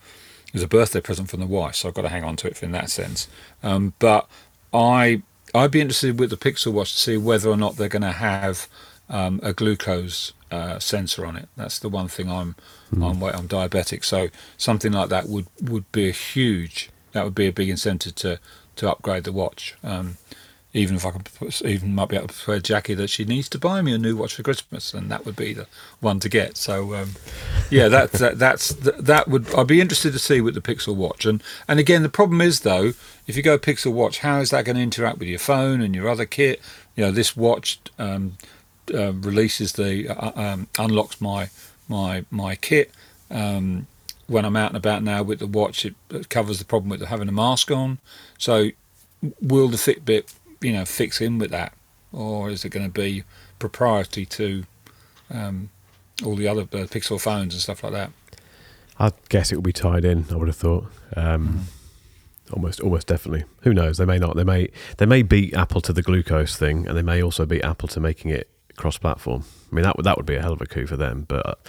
birthday present from the wife, so I've got to hang on to it in that sense. But I'd be interested with the Pixel Watch to see whether or not they're going to have a glucose sensor on it. That's the one thing I'm diabetic, so something like that would be a big incentive to upgrade the watch. Even if I could, might be able to persuade Jackie that she needs to buy me a new watch for Christmas, and that would be the one to get. So, yeah, I'd be interested to see with the Pixel Watch. And again, the problem is though, if you go Pixel Watch, how is that going to interact with your phone and your other kit? You know, this watch releases unlocks my kit. When I'm out and about now with the watch, it covers the problem with having a mask on. So, will the Fitbit fix in with that, or is it going to be proprietary to all the other Pixel phones and stuff like that? I guess it will be tied in, I would have thought. Almost definitely. Who knows? They may not. They may beat Apple to the glucose thing, and they may also beat Apple to making it cross-platform. I mean, that would be a hell of a coup for them, but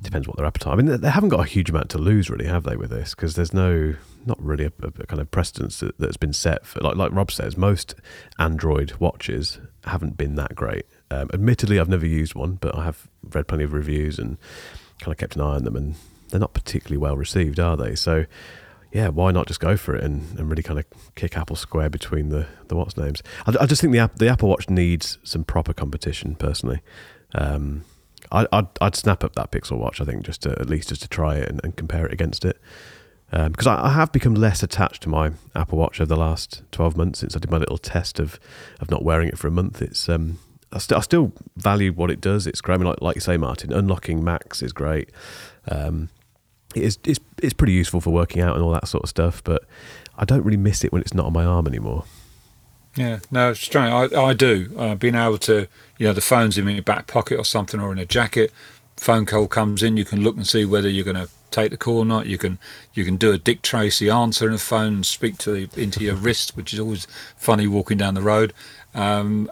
it depends what their appetite. I mean, they haven't got a huge amount to lose, really, have they, with this? Because there's not really a kind of precedence that's been set for, like Rob says, most Android watches haven't been that great. Admittedly, I've never used one, but I have read plenty of reviews and kind of kept an eye on them, and they're not particularly well received, are they? So yeah, why not just go for it and really kind of kick Apple square between the what's names? I just think the Apple Watch needs some proper competition, personally. I'd snap up that Pixel Watch, I think, just to try it and compare it against it. Because I have become less attached to my Apple Watch over the last 12 months since I did my little test of not wearing it for a month. It's I still value what it does. It's great. I mean, like you say, Martin, unlocking Macs is great. It's pretty useful for working out and all that sort of stuff, but I don't really miss it when it's not on my arm anymore. Yeah, no, it's strange. I do. Being able to, you know, the phone's in your back pocket or something, or in a jacket. Phone call comes in, you can look and see whether you're going to take the call or not. You can do a Dick Tracy answer in a phone and speak into your wrist, which is always funny walking down the road. And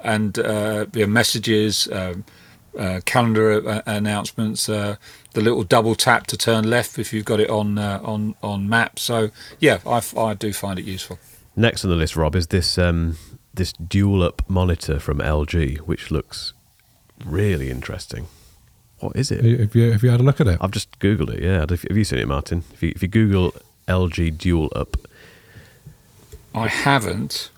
messages, calendar announcements, the little double tap to turn left if you've got it on maps. So yeah, I do find it useful. Next on the list, Rob, is this dual-up monitor from LG, which looks really interesting. What is it? Have you had a look at it? I've just Googled it, yeah. Have you seen it, Martin? If you Google LG dual-up... I haven't.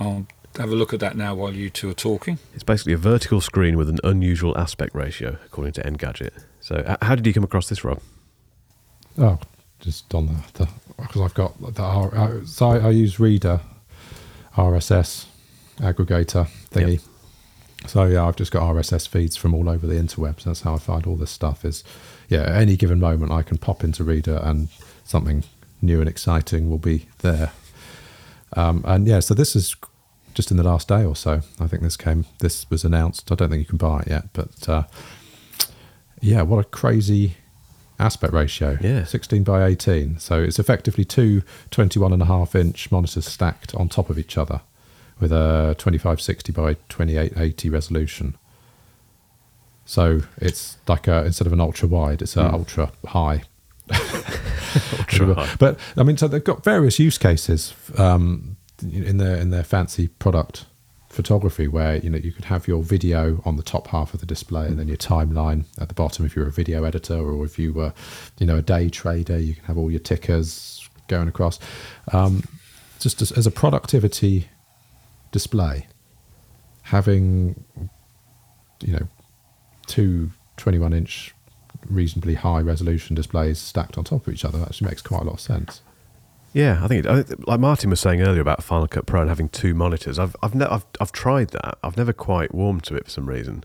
I'll have a look at that now while you two are talking. It's basically a vertical screen with an unusual aspect ratio, according to Engadget. So how did you come across this, Rob? Oh, just on that. Because I've got that. So I use Reader RSS aggregator thingy. Yep. So yeah, I've just got RSS feeds from all over the interwebs. That's how I find all this stuff. Is yeah, at any given moment I can pop into Reader and something new and exciting will be there. And yeah, so this is just in the last day or so. I think this was announced. I don't think you can buy it yet, but yeah, what a crazy aspect ratio, yeah. 16 by 18, so it's effectively two 21.5-inch monitors stacked on top of each other with a 2560 by 2880 resolution. So it's like instead of an ultra wide, it's an ultra high. But I mean, so they've got various use cases in their fancy product photography, where you know you could have your video on the top half of the display and then your timeline at the bottom if you're a video editor, or if you were, you know, a day trader, you can have all your tickers going across, just as a productivity display, having, you know, two 21-inch reasonably high resolution displays stacked on top of each other actually makes quite a lot of sense. Yeah, I think like Martin was saying earlier about Final Cut Pro and having two monitors. I've tried that. I've never quite warmed to it for some reason,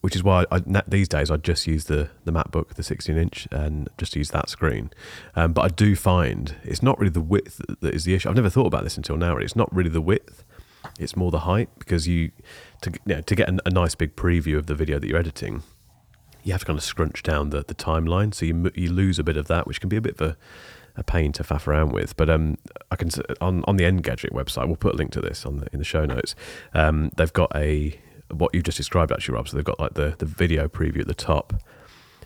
which is why these days I just use the MacBook, the 16-inch, and just use that screen. But I do find it's not really the width that is the issue. I've never thought about this until now. It's not really the width; it's more the height, because to get a nice big preview of the video that you're editing, you have to kind of scrunch down the timeline, so you lose a bit of that, which can be a bit of a pain to faff around with. But I can on the Engadget website, we'll put a link to this in the show notes. They've got what you just described, actually, Rob. So they've got like the video preview at the top,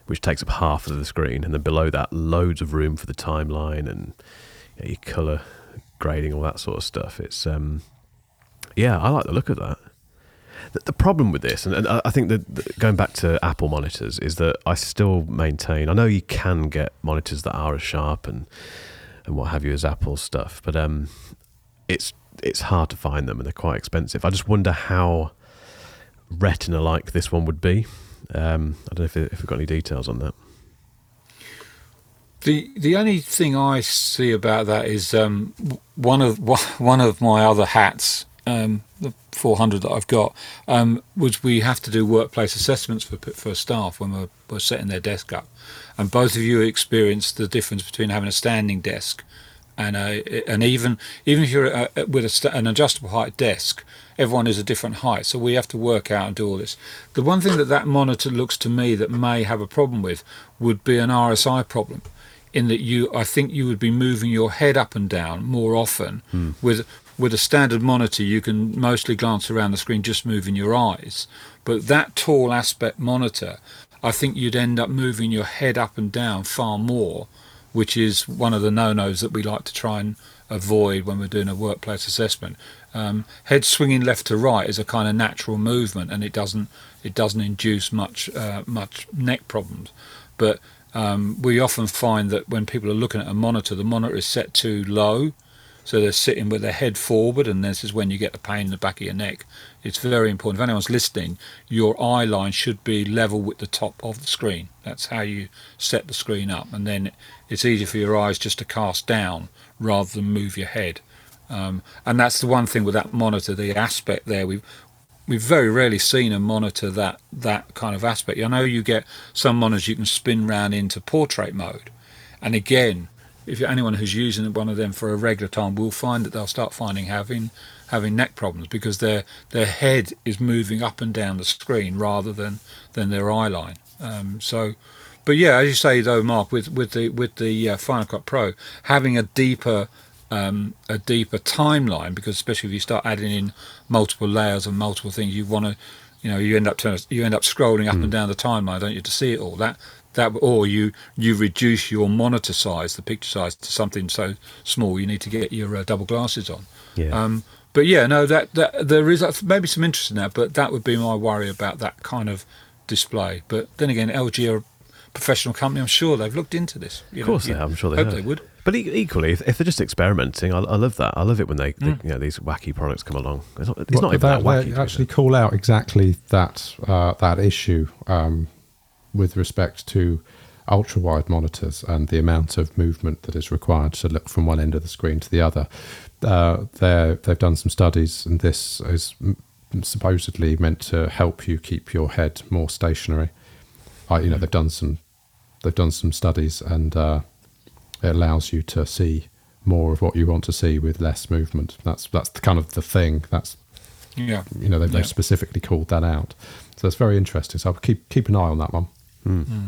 which takes up half of the screen, and then below that, loads of room for the timeline and, you know, your color grading, all that sort of stuff. It's yeah, I like the look of that. The problem with this, and I think that going back to Apple monitors, is that I still maintain, I know you can get monitors that are as sharp and what have you as Apple stuff, but it's hard to find them and they're quite expensive. I just wonder how retina-like this one would be. I don't know if we've got any details on that. The only thing I see about that is one of my other hats, the 400 that I've got, was we have to do workplace assessments for staff when we're setting their desk up, and both of you experienced the difference between having a standing desk and even if you're with an adjustable height desk, everyone is a different height, so we have to work out and do all this. The one thing that monitor looks to me that may have a problem with would be an RSI problem, in that I think you would be moving your head up and down more often. With a standard monitor, you can mostly glance around the screen just moving your eyes. But that tall aspect monitor, I think you'd end up moving your head up and down far more, which is one of the no-nos that we like to try and avoid when we're doing a workplace assessment. Head swinging left to right is a kind of natural movement, and it doesn't induce much neck problems. But we often find that when people are looking at a monitor, the monitor is set too low, so they're sitting with their head forward, and this is when you get the pain in the back of your neck. It's very important. If anyone's listening, your eye line should be level with the top of the screen. That's how you set the screen up, and then it's easier for your eyes just to cast down rather than move your head. And that's the one thing with that monitor, the aspect there. We've very rarely seen a monitor that kind of aspect. I know you get some monitors you can spin round into portrait mode, and again, if anyone who's using one of them for a regular time will find that they'll start having neck problems because their head is moving up and down the screen rather than their eye line. But yeah, as you say though, Mark, with the Final Cut Pro, having a deeper timeline, because especially if you start adding in multiple layers and multiple things, you end up scrolling up and down the timeline, don't you, to see it all. Or you reduce your monitor size, the picture size, to something so small you need to get your double glasses on. Yeah. But yeah, no, that there is maybe some interest in that, but that would be my worry about that kind of display. But then again, LG are a professional company. I'm sure they've looked into this. Of course they have. I'm sure they hope have. They would. But equally, if they're just experimenting, I love that. I love it when these wacky products come along. It's not even that wacky. They actually call out exactly that issue. With respect to ultra-wide monitors and the amount of movement that is required to look from one end of the screen to the other. They've done some studies, and this is supposedly meant to help you keep your head more stationary. They've done some studies, and it allows you to see more of what you want to see with less movement. That's kind of the thing. They've specifically called that out. So it's very interesting. So I'll keep an eye on that one.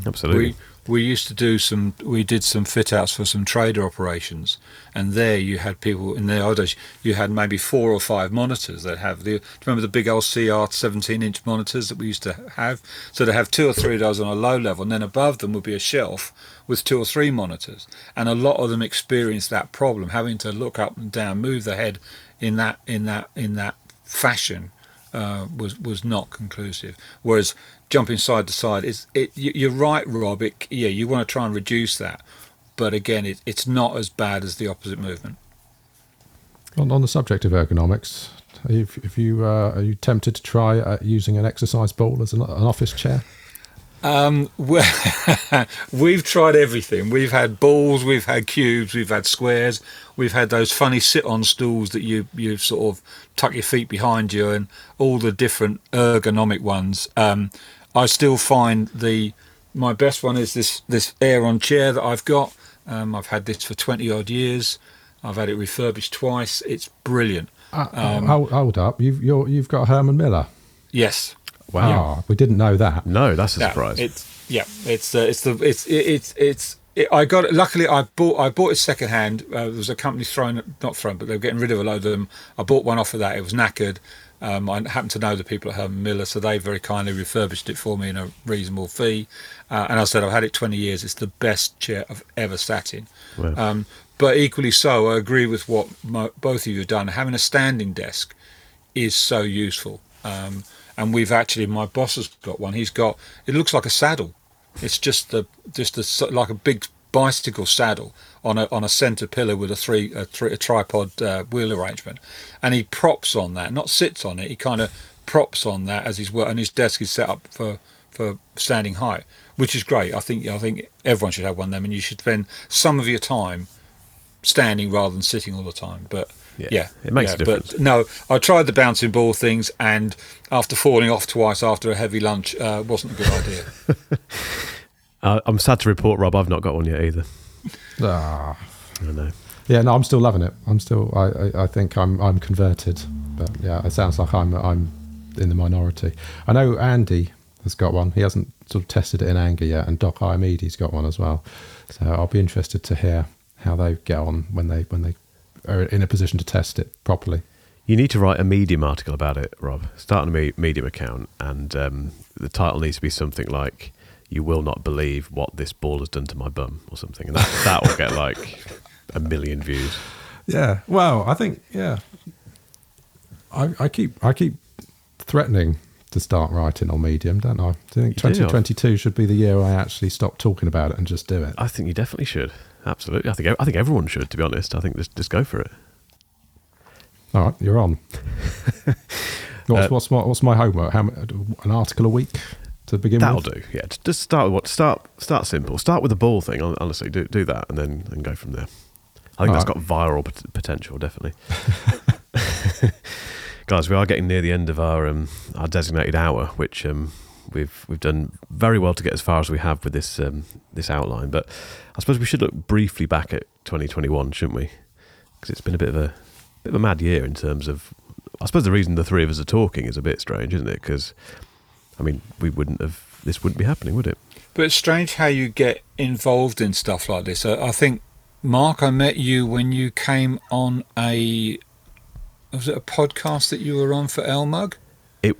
Absolutely. We used to do we did some fit outs for some trader operations, and there you had people in the old days. You had maybe 4 or 5 monitors that have do you remember the big old CR 17-inch monitors that we used to have? So they have 2 or 3 of those on a low level, and then above them would be a shelf with 2 or 3 monitors. And a lot of them experienced that problem, having to look up and down, move the head in that fashion. Was not conclusive. Whereas jumping side to side you're right, Rob. You want to try and reduce that, but again, it's not as bad as the opposite movement. On the subject of ergonomics, are you tempted to try using an exercise ball as an office chair? We've tried everything. We've had balls, we've had cubes, we've had squares, we've had those funny sit-on stools that you sort of tuck your feet behind you, and all the different ergonomic ones. I still find my best one is this Aeron chair that I've got. I've had this for 20-odd years. I've had it refurbished twice. It's brilliant. Hold up, you've got Herman Miller. Yes. Wow, yeah. We didn't know that. No, that's a surprise. I bought it secondhand. There was a company but they were getting rid of a load of them. I bought one off of that. It was knackered. I happen to know the people at Herman Miller, so they very kindly refurbished it for me in a reasonable fee. And I said, I've had it 20 years. It's the best chair I've ever sat in. Wow. But equally so, I agree with what both of you have done. Having a standing desk is so useful. And we've actually, my boss has got one. He's got, it looks like a saddle. It's like a big bicycle saddle on a centre pillar with a tripod wheel arrangement, and he props on that, not sits on it. He kind of props on that as he's working. And his desk is set up for standing height, which is great. I think everyone should have one of them, and you should spend some of your time standing rather than sitting all the time. But yeah, it makes a difference. But no, I tried the bouncing ball things, and after falling off twice after a heavy lunch, wasn't a good idea. I'm sad to report, Rob, I've not got one yet either. Ah, I know. Yeah, no, I'm still loving it. I think I'm converted. But yeah, it sounds like I'm in the minority. I know Andy has got one. He hasn't sort of tested it in anger yet, and Doc Iamidi's got one as well. So I'll be interested to hear how they get on when they are in a position to test it properly. You need to write a Medium article about it, Rob. Start a Medium account, and the title needs to be something like, "You will not believe what this ball has done to my bum," or something, and that will get like 1 million views. Yeah. Well, I think, yeah. I keep threatening to start writing on Medium, don't I? Do you think 2022 should be the year I actually stop talking about it and just do it? I think you definitely should. Absolutely. I think everyone should, to be honest. I think just go for it. All right, you're on. What's my homework? An article a week to begin with? That'll do. Yeah, just start with start simple. Start with the ball thing. Honestly, do that and then go from there. I think that's got viral potential, definitely. Guys, we are getting near the end of our designated hour, which we've done very well to get as far as we have with this this outline. But I suppose we should look briefly back at 2021, shouldn't we? Because it's been a bit of a mad year in terms of. I suppose the reason the three of us are talking is a bit strange, isn't it? Because, I mean, this wouldn't be happening, would it? But it's strange how you get involved in stuff like this. I think, Mark, I met you when you came on was it a podcast that you were on for Elmug? It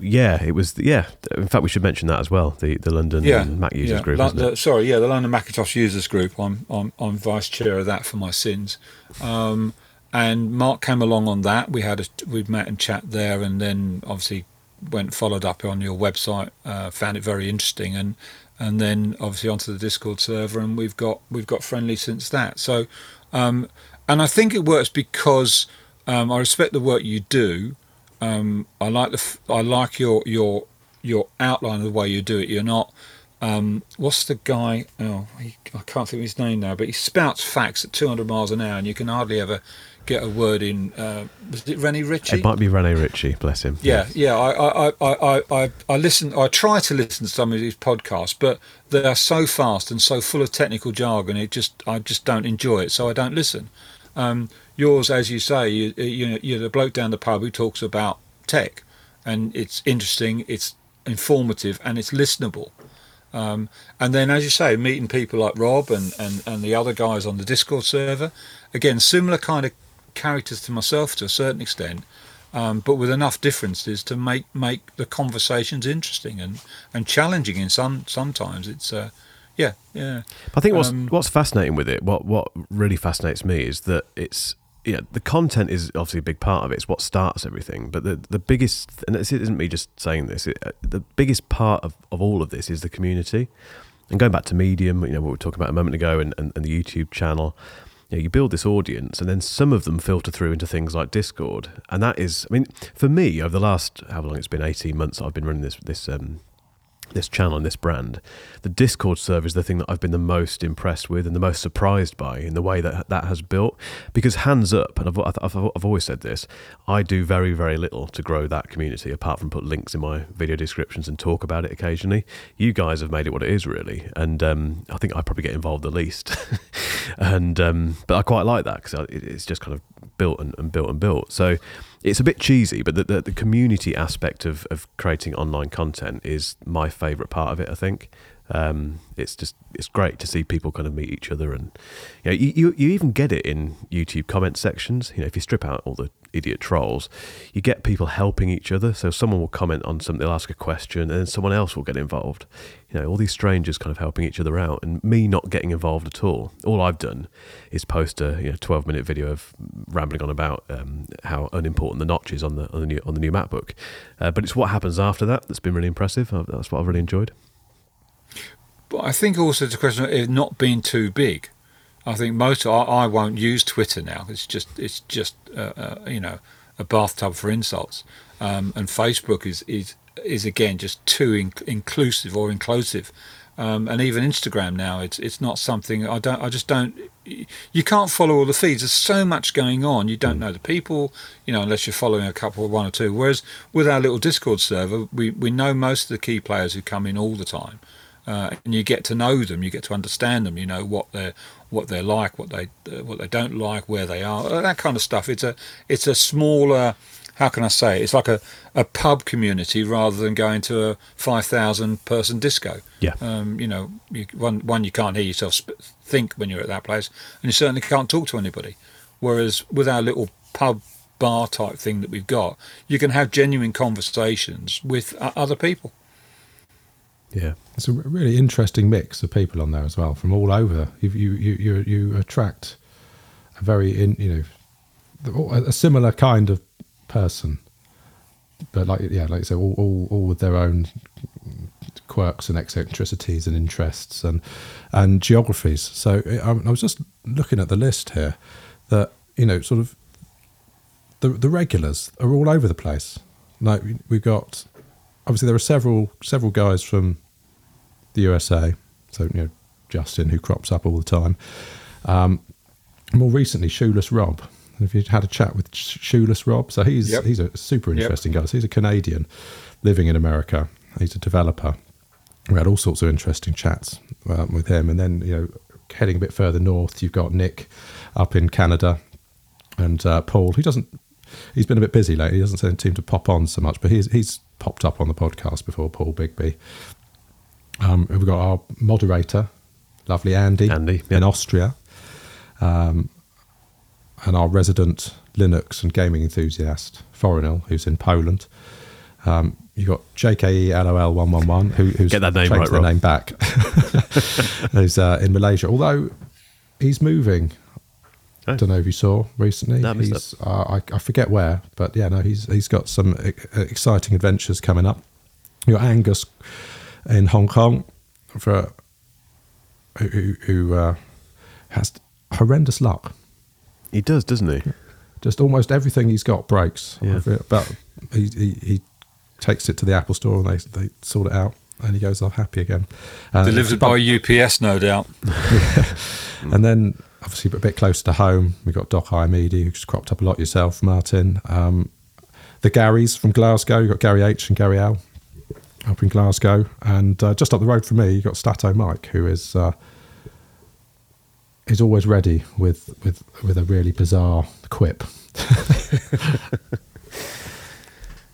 was. In fact, we should mention that as well, the London Mac Users Group, isn't it? The London Macintosh Users Group. I'm vice chair of that for my sins. And Mark came along on that. We met and chat there, and then obviously followed up on your website. Found it very interesting, and then obviously onto the Discord server, and we've got friendly since that. So, and I think it works because I respect the work you do. I like your outline of the way you do it. You're not. What's the guy? I can't think of his name now, but he spouts facts at 200 miles an hour, and you can hardly ever get a word in. Was it René Ritchie? It might be René Ritchie, bless him. Yeah. I try to listen to some of these podcasts, but they are so fast and so full of technical jargon. I just don't enjoy it, so I don't listen. Yours, as you say, you're the bloke down the pub who talks about tech, and it's interesting, it's informative, and it's listenable. And then, as you say, meeting people like Rob and the other guys on the Discord server, again, similar kind of characters to myself to a certain extent, but with enough differences to make the conversations interesting and challenging. In sometimes it's I think what's fascinating with it, what really fascinates me, is that it's. Yeah, the content is obviously a big part of it. It's what starts everything. But the biggest, and it isn't me just saying this, the biggest part of all of this is the community. And going back to Medium, what we were talking about a moment ago, and the YouTube channel, you build this audience, and then some of them filter through into things like Discord. And that is, I mean, for me, over the last, how long it's been, 18 months, I've been running this channel and this brand, the Discord server is the thing that I've been the most impressed with and the most surprised by in the way that has built. Because hands up, and I've always said this, I do very, very little to grow that community apart from put links in my video descriptions and talk about it occasionally. You guys have made it what it is, really, and I think I probably get involved the least. And but I quite like that because it's just kind of built and built and built. So. It's a bit cheesy, but the community aspect of creating online content is my favourite part of it, I think. It's great to see people kind of meet each other, and you even get it in YouTube comment sections. If you strip out all the idiot trolls, you get people helping each other. So someone will comment on something, they'll ask a question, and then someone else will get involved. All these strangers kind of helping each other out, and me not getting involved at all. All I've done is post a 12-minute video of rambling on about how unimportant the notch is on the new MacBook. But it's what happens after that's been really impressive. That's what I've really enjoyed. But I think also it's a question of it not being too big. I think I won't use Twitter now. It's just a bathtub for insults. And Facebook is again just too inclusive or inclusive. And even Instagram now, it's not something I just don't. You can't follow all the feeds. There's so much going on. You don't know the people, unless you're following one or two. Whereas with our little Discord server, we know most of the key players who come in all the time. And you get to know them, you get to understand them. You know what they're like, what they don't like, where they are, that kind of stuff. It's a smaller. How can I say? It's like a pub community rather than going to a 5,000 person disco. Yeah. One you can't hear yourself think when you're at that place, and you certainly can't talk to anybody. Whereas with our little pub bar type thing that we've got, you can have genuine conversations with other people. Yeah, it's a really interesting mix of people on there as well, from all over. You attract a very a similar kind of person, but like you say, all with their own quirks and eccentricities and interests and geographies. So I was just looking at the list here, that sort of the regulars are all over the place. Like we've got, obviously there are several guys from the USA. So Justin, who crops up all the time. More recently, Shoeless Rob. Have you had a chat with Shoeless Rob? So he's a super interesting guy. So he's a Canadian living in America. He's a developer. We had all sorts of interesting chats with him. And then heading a bit further north, you've got Nick up in Canada, and Paul, who doesn't. He's been a bit busy lately. He doesn't seem to pop on so much, but he's popped up on the podcast before. Paul Bigby. We've got our moderator, lovely Andy in Austria, and our resident Linux and gaming enthusiast, Forinil, who's in Poland. You've got JKELOL111, who's changed their name back, who's in Malaysia, although he's moving. I don't know if you saw recently. No, I forget where, but he's got some exciting adventures coming up. You've got Angus in Hong Kong, who has horrendous luck. He does, doesn't he? Just almost everything he's got breaks. Yeah. But he takes it to the Apple store and they sort it out. And he goes, I'm happy again. Delivered by UPS, no doubt. And then, obviously, a bit closer to home, we've got Doc Iamidi, who's cropped up a lot yourself, Martin. The Garys from Glasgow, you've got Gary H and Gary L up in Glasgow. And just up the road from me, you've got Stato Mike, who is... he's always ready with a really bizarre quip.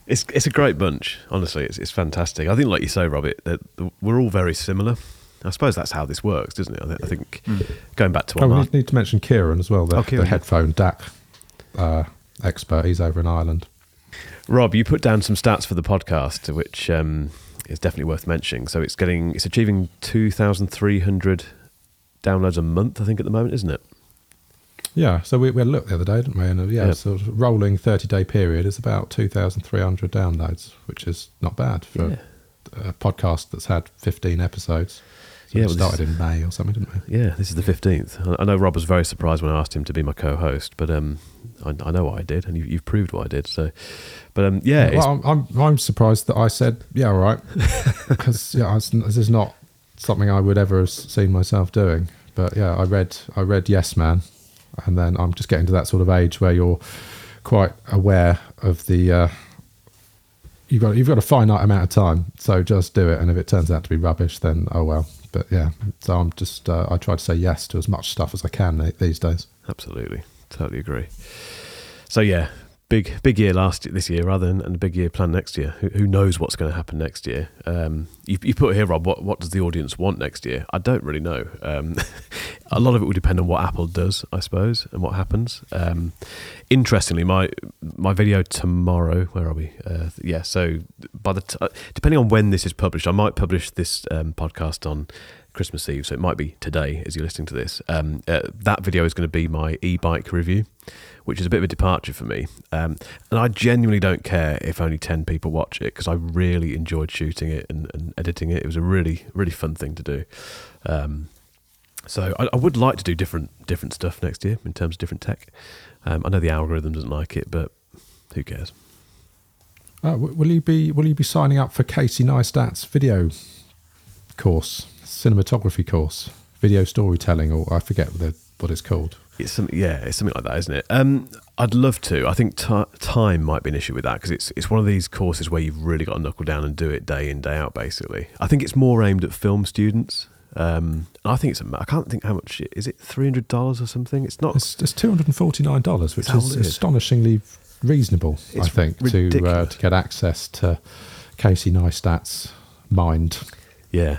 It's a great bunch, honestly. It's fantastic. I think, like you say, Robert, that we're all very similar. I suppose that's how this works, doesn't it? I think going back to we need to mention Kieran as well, the headphone DAC expert. He's over in Ireland. Rob, you put down some stats for the podcast, which is definitely worth mentioning. So it's achieving 2,300 downloads a month, I think, at the moment, isn't it? Yeah, so we had a look the other day, didn't we? And sort of rolling 30-day period is about 2,300 downloads, which is not bad for a podcast that's had 15 episodes. So we started in May or something, didn't we? Yeah, this is the 15th. I know Rob was very surprised when I asked him to be my co-host, but I know what I did, and you've proved what I did. So, but I'm surprised that I said all right, because this is not something I would ever have seen myself doing. But I read Yes Man, and then I'm just getting to that sort of age where you're quite aware of the you've got a finite amount of time, so just do it, and if it turns out to be rubbish, then oh well. But so I'm just I try to say yes to as much stuff as I can these days. Absolutely, totally agree. So big year this year, rather than, and a big year planned next year. Who knows what's going to happen next year? You put here, Rob, what does the audience want next year? I don't really know. A lot of it will depend on what Apple does, I suppose, and what happens. Interestingly, my video tomorrow, where are we? So by depending on when this is published, I might publish this podcast on Christmas Eve, so it might be today as you're listening to this. That video is going to be my e-bike review, which is a bit of a departure for me, and I genuinely don't care if only 10 people watch it, because I really enjoyed shooting it and editing it. It was a really, really fun thing to do. So I would like to do different stuff next year in terms of different tech. I know the algorithm doesn't like it, but who cares? Will you be signing up for Casey Neistat's video course? Cinematography course, video storytelling, or I forget what it's called. It's something like that, isn't it? I'd love to. I think time might be an issue with that, because it's one of these courses where you've really got to knuckle down and do it day in, day out, basically. I think it's more aimed at film students. And I think I can't think how much, is it $300 or something? It's not. It's $249, which is astonishingly reasonable, I think, to get access to Casey Neistat's mind. Yeah.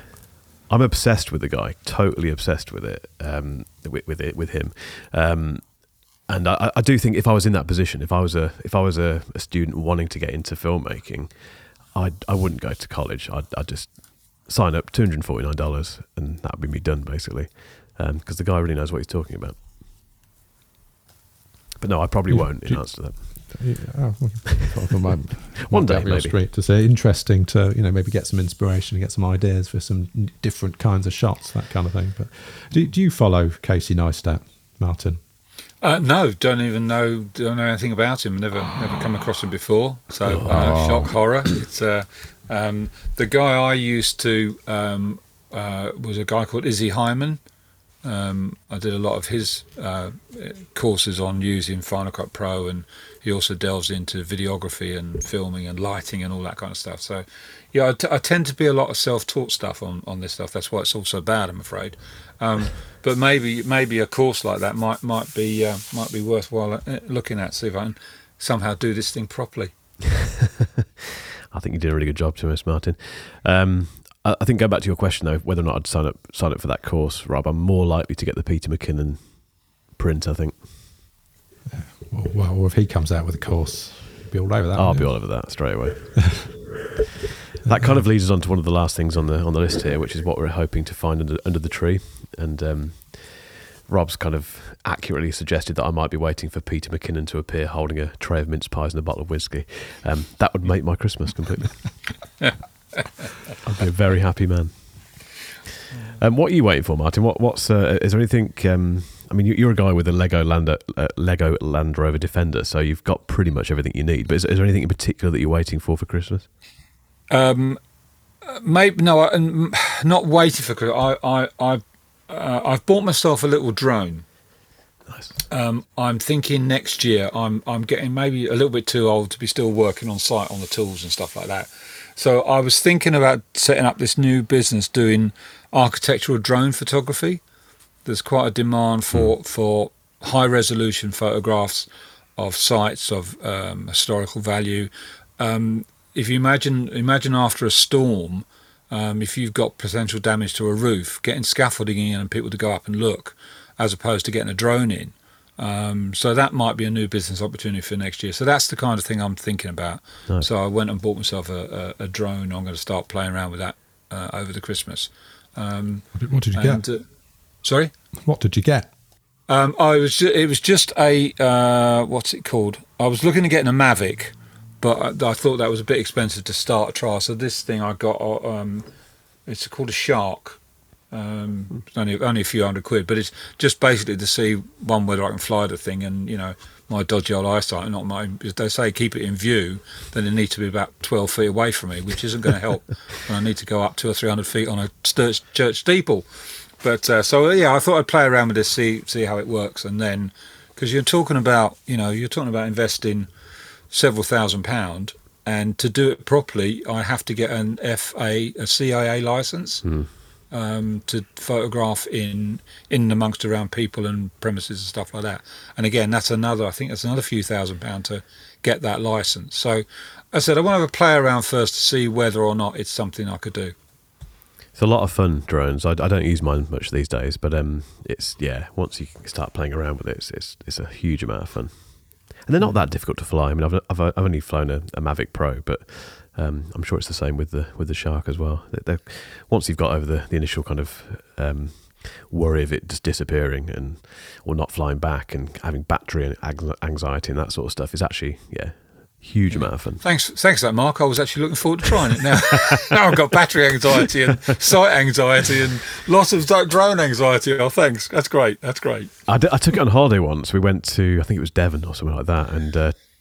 I'm obsessed with the guy, totally obsessed with it, with him, and I do think if I was in that position, if I was a student wanting to get into filmmaking, I wouldn't go to college. I'd just sign up, $249, and that would be me done, basically, because the guy really knows what he's talking about. But no, I probably won't in answer to that. One day, maybe. Street to say interesting to maybe get some inspiration, get some ideas for some different kinds of shots, that kind of thing. But do you follow Casey Neistat, Martin? No, don't know anything about him. Never come across him before. So shock horror. It's the guy I used to was a guy called Izzy Hyman. I did a lot of his courses on using Final Cut Pro, and he also delves into videography and filming and lighting and all that kind of stuff. So, yeah, I tend to be a lot of self-taught stuff on this stuff. That's why it's all so bad, I'm afraid. But maybe a course like that might be worthwhile looking at. See if I can somehow do this thing properly. I think you did a really good job to us, Martin. I think going back to your question though, whether or not I'd sign up for that course, Rob, I'm more likely to get the Peter McKinnon print, I think. Well, if he comes out with a course, you'll be all over that. I'll be all over that straight away. That kind of leads us on to one of the last things on the list here, which is what we're hoping to find under the tree. And Rob's kind of accurately suggested that I might be waiting for Peter McKinnon to appear holding a tray of mince pies and a bottle of whiskey. That would make my Christmas completely. I'd be a very happy man. What are you waiting for, Martin? What's is there anything? I mean, you're a guy with a Lego Land Rover Defender, so you've got pretty much everything you need. But is there anything in particular that you're waiting for Christmas? Maybe no, I'm not waiting for Christmas. I've bought myself a little drone. Nice. I'm thinking next year. I'm getting maybe a little bit too old to be still working on site on the tools and stuff like that. So I was thinking about setting up this new business doing architectural drone photography. There's quite a demand for high-resolution photographs of sites of historical value. If you imagine after a storm, if you've got potential damage to a roof, getting scaffolding in and people to go up and look, as opposed to getting a drone in. So that might be a new business opportunity for next year. So that's the kind of thing I'm thinking about. Nice. So I went and bought myself a drone. I'm going to start playing around with that over the Christmas. What did you get? Sorry? What did you get? It was just a what's it called? I was looking at getting a Mavic, but I thought that was a bit expensive to start a trial. So this thing I got, it's called a Shark. Only a few £100, but it's just basically to see one whether I can fly the thing, and my dodgy old eyesight, not my. If they say keep it in view, then it needs to be about 12 feet away from me, which isn't going to help when I need to go up 200 or 300 feet on a church steeple. But I thought I'd play around with this, see how it works, and then because you're talking about investing several £1,000, and to do it properly, I have to get an CIA license. Mm. To photograph in and amongst around people and premises and stuff like that. And again, I think that's another few £1,000 to get that license. So I said, I want to have a play around first to see whether or not it's something I could do. It's a lot of fun, drones. I don't use mine much these days, but it's, yeah, once you start playing around with it, it's a huge amount of fun. And they're not that difficult to fly. I mean, I've only flown a Mavic Pro, but I'm sure it's the same with the Shark as well. They're, once you've got over the initial kind of worry of it just disappearing or not flying back and having battery and anxiety and that sort of stuff, is actually huge amount of fun. Thanks for that, Mark. I was actually looking forward to trying it now. Now I've got battery anxiety and sight anxiety and lots of drone anxiety. Oh, thanks. That's great. I took it on holiday once. We went to, I think it was Devon or something like that, and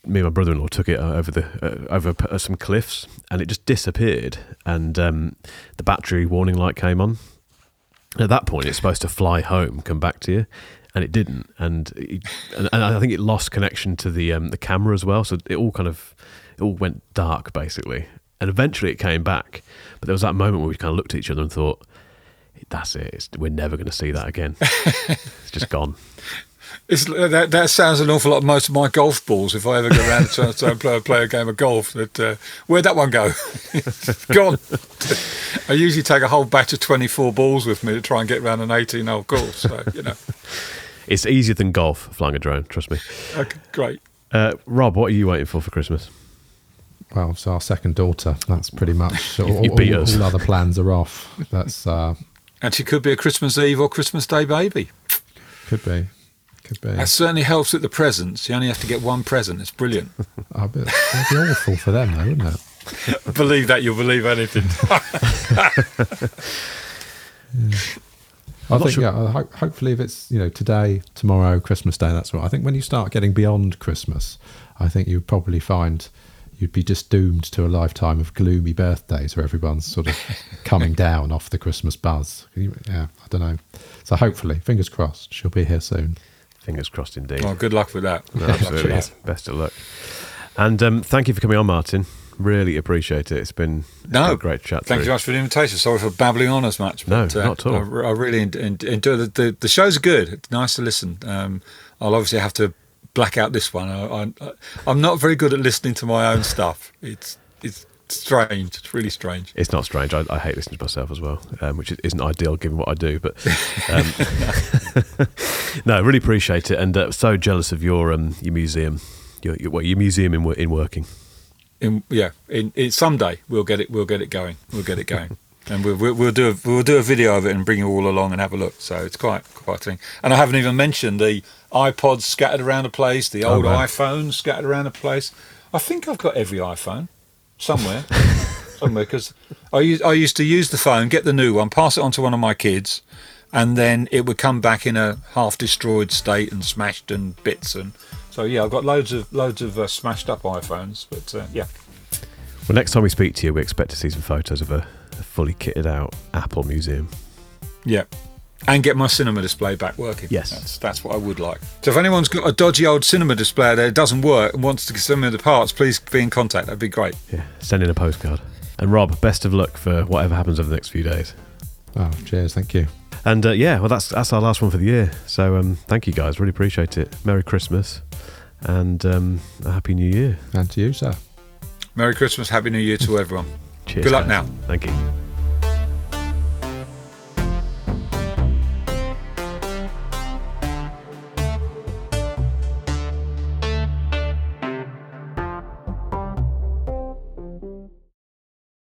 me and my brother-in-law took it over some cliffs, and it just disappeared, and the battery warning light came on. At that point, it's supposed to fly home, come back to you, and it didn't, and I think it lost connection to the camera as well. So it all went dark basically, and eventually it came back. But there was that moment where we kind of looked at each other and thought, "That's it. We're never going to see that again. It's just gone." That sounds an awful lot like most of my golf balls. If I ever go around to play a game of golf, where'd that one go? Gone. I usually take a whole batch of 24 balls with me to try and get around an 18-hole course. So, It's easier than golf, flying a drone, trust me. Okay, great. Rob, what are you waiting for Christmas? Well, it's our second daughter. That's pretty much all other plans are off. And she could be a Christmas Eve or Christmas Day baby. Could be. Could be. That certainly helps with the presents. You only have to get one present. It's brilliant. I bet that'd be awful for them, though, wouldn't it? Believe that, you'll believe anything. Yeah. I think, sure. Yeah, hopefully if it's, you know, today, tomorrow, Christmas Day, that's what I think. When you start getting beyond Christmas, I think you'd probably find you'd be just doomed to a lifetime of gloomy birthdays where everyone's sort of coming down off the Christmas buzz. Yeah, I don't know. So hopefully, fingers crossed, she'll be here soon. Fingers crossed indeed. Oh, good luck with that. No, absolutely. That. Best of luck. And thank you for coming on, Martin. Really appreciate it. It's been a great chat. Thank you very much for the invitation. Sorry for babbling on as much. But, no, not at all. I really enjoy the show's good. It's nice to listen. I'll obviously have to black out this one. I'm not very good at listening to my own stuff. It's strange. It's really strange. It's not strange. I hate listening to myself as well, which isn't ideal given what I do. But no, really appreciate it, and so jealous of your museum, your museum in working. In someday we'll get it going. And we'll do a video of it and bring you all along and have a look. So it's quite a thing. And I haven't even mentioned the iPods scattered around the place, the old iPhones scattered around the place. I think I've got every iPhone somewhere, because I used to use the phone, get the new one, pass it on to one of my kids, and then it would come back in a half-destroyed state and smashed and bits and. So yeah, I've got loads of smashed up iPhones, but yeah. Well, next time we speak to you, we expect to see some photos of a fully kitted out Apple museum. Yeah, and get my cinema display back working. Yes, that's what I would like. So if anyone's got a dodgy old cinema display out there that doesn't work and wants to send me the parts, please be in contact. That'd be great. Yeah, send in a postcard. And Rob, best of luck for whatever happens over the next few days. Oh, cheers! Thank you. And yeah, well, that's our last one for the year. So thank you guys, really appreciate it. Merry Christmas and a Happy New Year. And to you, sir. Merry Christmas, Happy New Year to everyone. Cheers. Good luck now. Thank you.